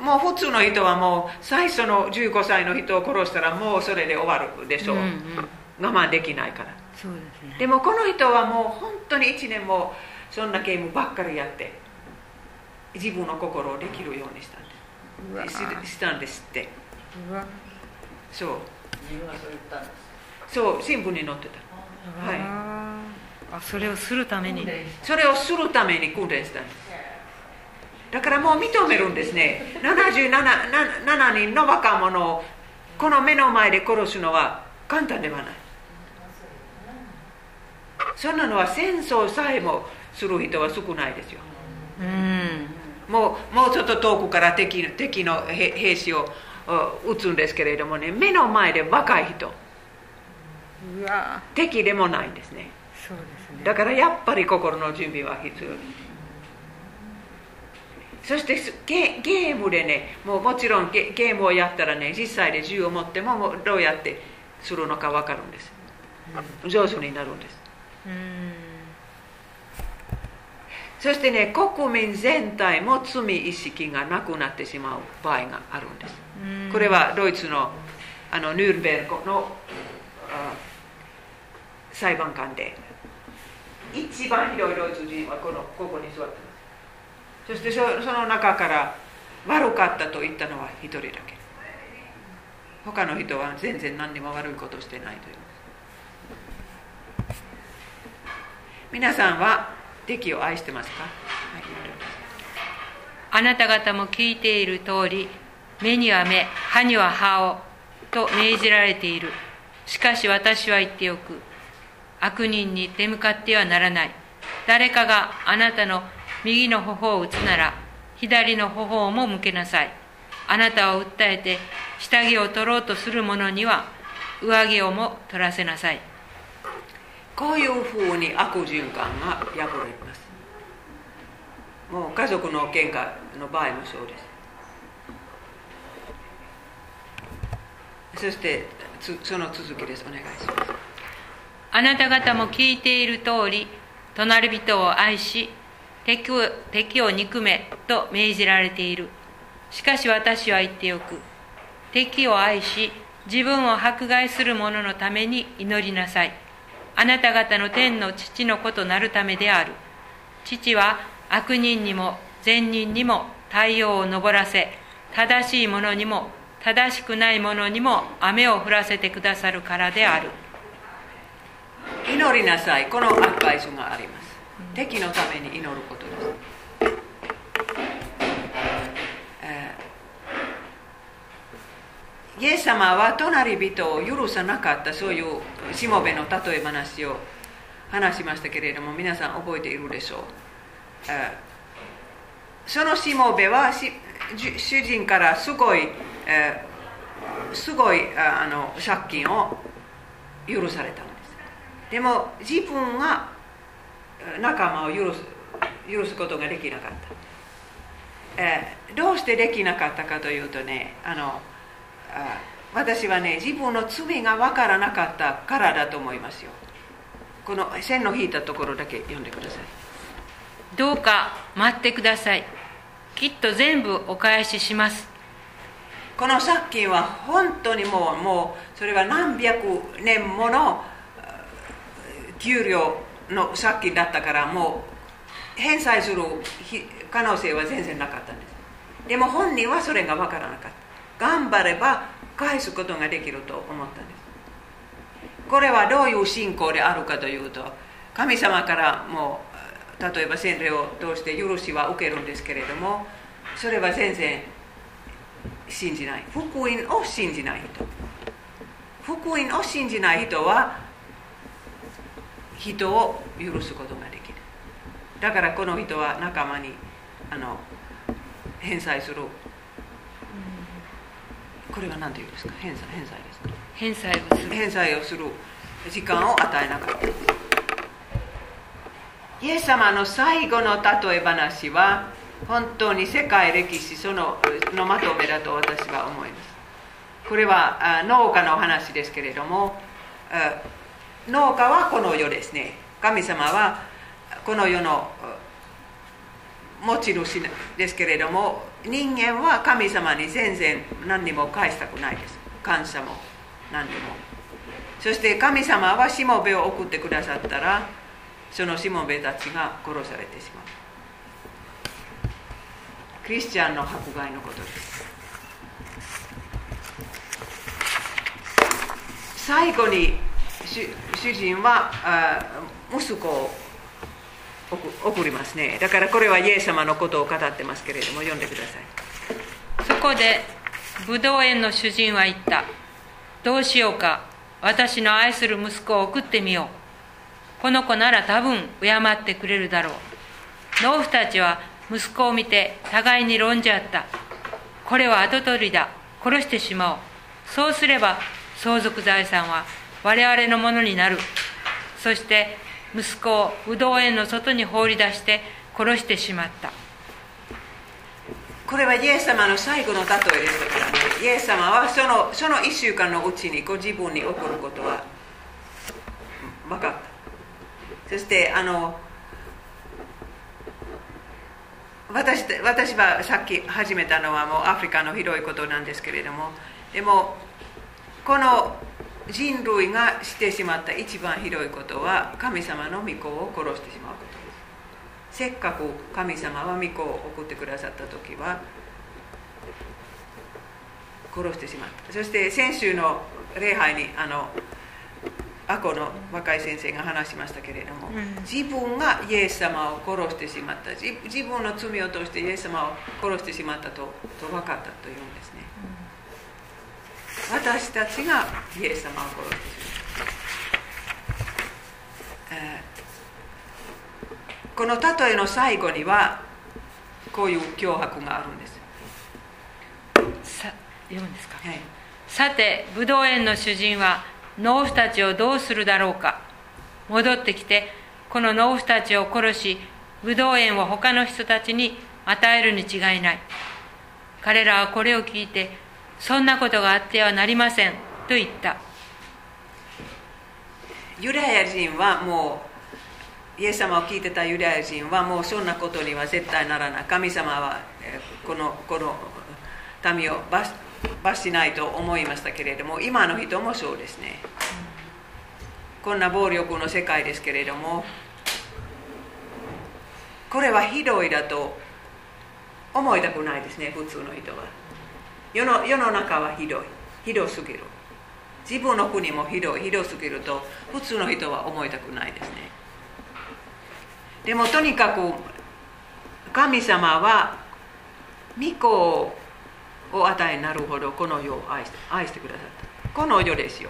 もう普通の人はもう最初の15歳の人を殺したらもうそれで終わるでしょう、我慢できないから。そうですね。でもこの人はもう本当に1年もそんなゲームばっかりやって自分の心をできるようにしたんですって。そう、自分はそう言ったんです。そう、新聞に載ってた。はい、それをするために訓練したんです。だからもう認めるんですね。77人の若者をこの目の前で殺すのは簡単ではない。そんなのは戦争さえもする人は少ないですよ。もうちょっと遠くから敵の兵士を撃つんですけれどもね、目の前で若い人、うわ敵でもないんですね。そうですね。だからやっぱり心の準備は必要です。そしてゲームでね、もちろんゲームをやったらね、実際で銃を持ってもどうやってするのか分かるんです。上手になるんです。そしてね、国民全体も罪意識がなくなってしまう場合があるんです。これはドイツのヌールベルクの裁判官で、一番ひどいドイツ人はここに座ってます。そしてその中から悪かったと言ったのは一人だけ。他の人は全然何にも悪いことをしてないという。皆さんは敵を愛してますか？はい、あなた方も聞いている通り、目には目、歯には歯をと命じられている。しかし私は言っておく。悪人に手向かってはならない。誰かがあなたの右の頬を打つなら、左の頬も向けなさい。あなたを訴えて、下着を取ろうとする者には、上着をも取らせなさい。こういうふうに悪循環が破れます。もう家族の喧嘩の場合もそうです。そして、その続きです。お願いします。あなた方も聞いている通り、隣人を愛し、敵を憎めと命じられている。しかし私は言っておく。敵を愛し、自分を迫害する者のために祈りなさい。あなた方の天の父の子となるためである。父は悪人にも善人にも太陽を昇らせ、正しい者にも正しくない者にも雨を降らせてくださるからである。祈りなさい。このアドバイスがあります。敵のために祈ることです。イエス様は隣人を許さなかった、そういうしもべの例え話を話しましたけれども、皆さん覚えているでしょう。そのしもべは主人からすごい借金を許されたんです。でも自分が仲間を許すことができなかった。どうしてできなかったかというとね、私はね、自分の罪が分からなかったからだと思いますよ。この線の引いたところだけ読んでください。どうか待ってください。きっと全部お返しします。この借金は本当にもうそれは何百年もの給料の借金だったから、もう返済する可能性は全然なかったんです。でも本人はそれが分からなかった。頑張れば返すことができると思ったんです。これはどういう信仰であるかというと、神様からもう例えば洗礼を通して許しは受けるんですけれども、それは全然信じない、福音を信じない人。福音を信じない人は人を許すことができる。だからこの人は仲間に返済する。これは何て言うんですか？返済ですか？返済をする時間を与えなかったんです。イエス様の最後の例え話は本当に世界歴史のまとめだと私は思います。これは農家の話ですけれども、農家はこの世ですね。神様はこの世の持ち主ですけれども、人間は神様に全然何にも返したくないです。感謝も何にも。そして神様はしもべを送ってくださったら、そのしもべたちが殺されてしまう。クリスチャンの迫害のことです。最後に主人は息子を送りますね。だからこれはイエス様のことを語ってますけれども、読んでください。そこでブドウ園の主人は言った。どうしようか、私の愛する息子を送ってみよう。この子なら多分敬ってくれるだろう。農夫たちは息子を見て互いに論じ合った。これは跡取りだ、殺してしまおう、そうすれば相続財産は我々のものになる。そして息子をブドウ園の外に放り出して殺してしまった。これはイエス様の最後の例えですからね。イエス様はその1週間のうちにご自分に起こることは分かった。そして私はさっき始めたのはもうアフリカのひどいことなんですけれども、でもこの人類がしてしまった一番ひどいことは神様の御子を殺してしまうことです。せっかく神様は御子を送ってくださった時は殺してしまった。そして先週の礼拝にアコの若い先生が話しましたけれども、自分がイエス様を殺してしまった、自分の罪を通してイエス様を殺してしまった と分かったというんですね。私たちがイエス様を殺してしまった、この例えの最後にはこういう脅迫があるんです。読むんですか、はい、さてブドウ園の主人は農夫たちをどうするだろうか。戻ってきてこの農夫たちを殺し、ブドウ園を他の人たちに与えるに違いない。彼らはこれを聞いて、そんなことがあってはなりませんと言った。ユダヤ人はもう、イエス様を聞いてたユダヤ人はもうそんなことには絶対ならない。神様はこの民を罰しないと思いましたけれども、今の人もそうですね。こんな暴力の世界ですけれども、これはひどいだと思いたくないですね、普通の人は。世の中はひどい、ひどすぎる。自分の国もひどい、ひどすぎると普通の人は思いたくないですね。でもとにかく神様は御子を与えになるほどこの世を愛してくださった。この世ですよ。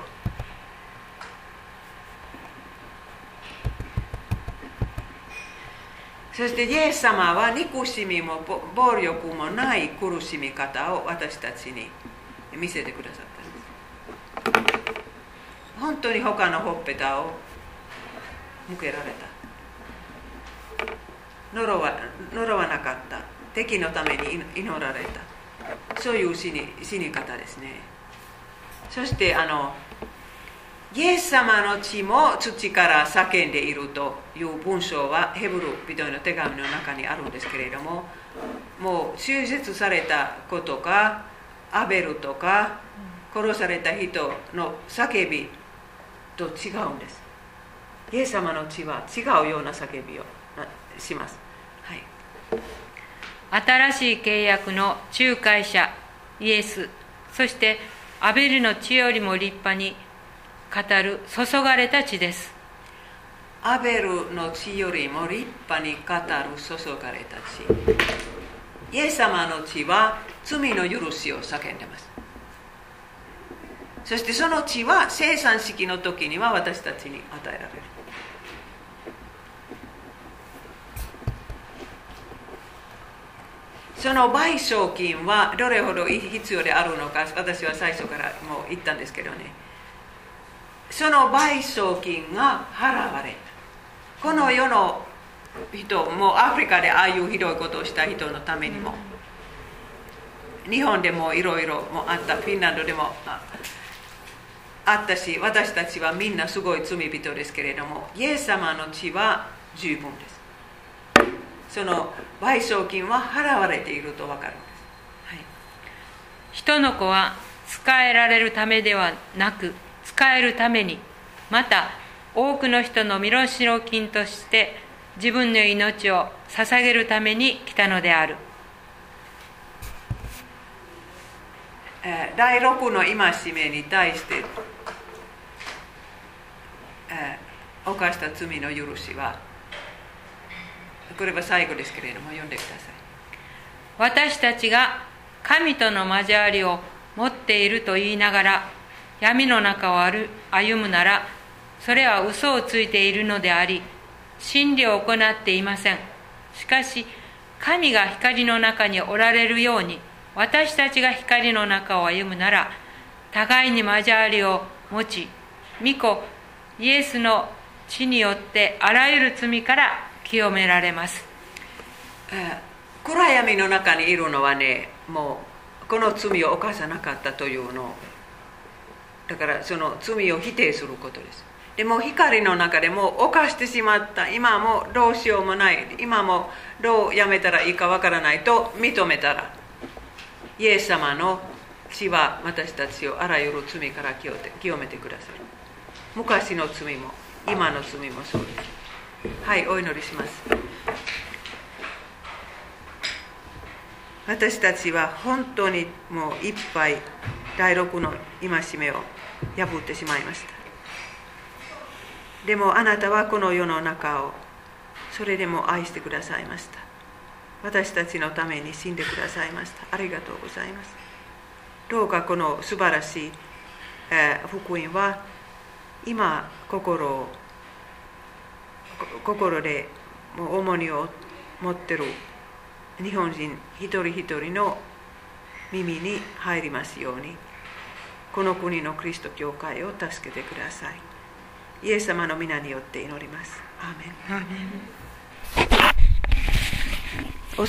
そしてイエス様は憎しみも暴力もない苦しみ方を私たちに見せてくださったんです。本当に他のほっぺたを向けられた。呪わなかった。敵のために祈られた。そういう死に方ですね。そしてイエス様の血も土から叫んでいるという文章はヘブル人への手紙の中にあるんですけれども、もう手術された子とかアベルとか殺された人の叫びと違うんです。イエス様の血は違うような叫びをします、はい、新しい契約の仲介者イエス、そしてアベルの血よりも立派に語る注がれた血です。アベルの血よりも立派に語る注がれた血。イエス様の血は罪の許しを叫んでます。そしてその血は生産式の時には私たちに与えられる。その賠償金はどれほど必要であるのか、私は最初からもう言ったんですけどね。その賠償金が払われた。この世の人も、アフリカでああいうひどいことをした人のためにも、日本でもいろいろあった、フィンランドでもあったし、私たちはみんなすごい罪人ですけれども、イエス様の血は十分です。その賠償金は払われていると分かるんです、はい、人の子は使えられるためではなく、使えるために、また多くの人の身代金として自分の命を捧げるために来たのである。第6の戒めに対して犯した罪の許しは、これは最後ですけれども読んでください。私たちが神との交わりを持っていると言いながら闇の中を歩むなら、それは嘘をついているのであり、真理を行っていません。しかし神が光の中におられるように、私たちが光の中を歩むなら、互いに交わりを持ち、御子イエスの血によってあらゆる罪から清められます。暗闇の中にいるのはね、もうこの罪を犯さなかったというの、だからその罪を否定することです。でも光の中でもう犯してしまった、今もどうしようもない、今もどうやめたらいいかわからないと認めたら、イエス様の血は私たちをあらゆる罪から清めてくださる。昔の罪も今の罪もそうです。はい、お祈りします。私たちは本当にもういっぱい第6の戒めを破ってしまいました。でもあなたはこの世の中をそれでも愛してくださいました。私たちのために死んでくださいました。ありがとうございます。どうかこの素晴らしい福音は今心で重荷を持っている日本人一人一人の耳に入りますように、この国のクリスト教会を助けてください。イエス様の皆によって祈ります。アーメン。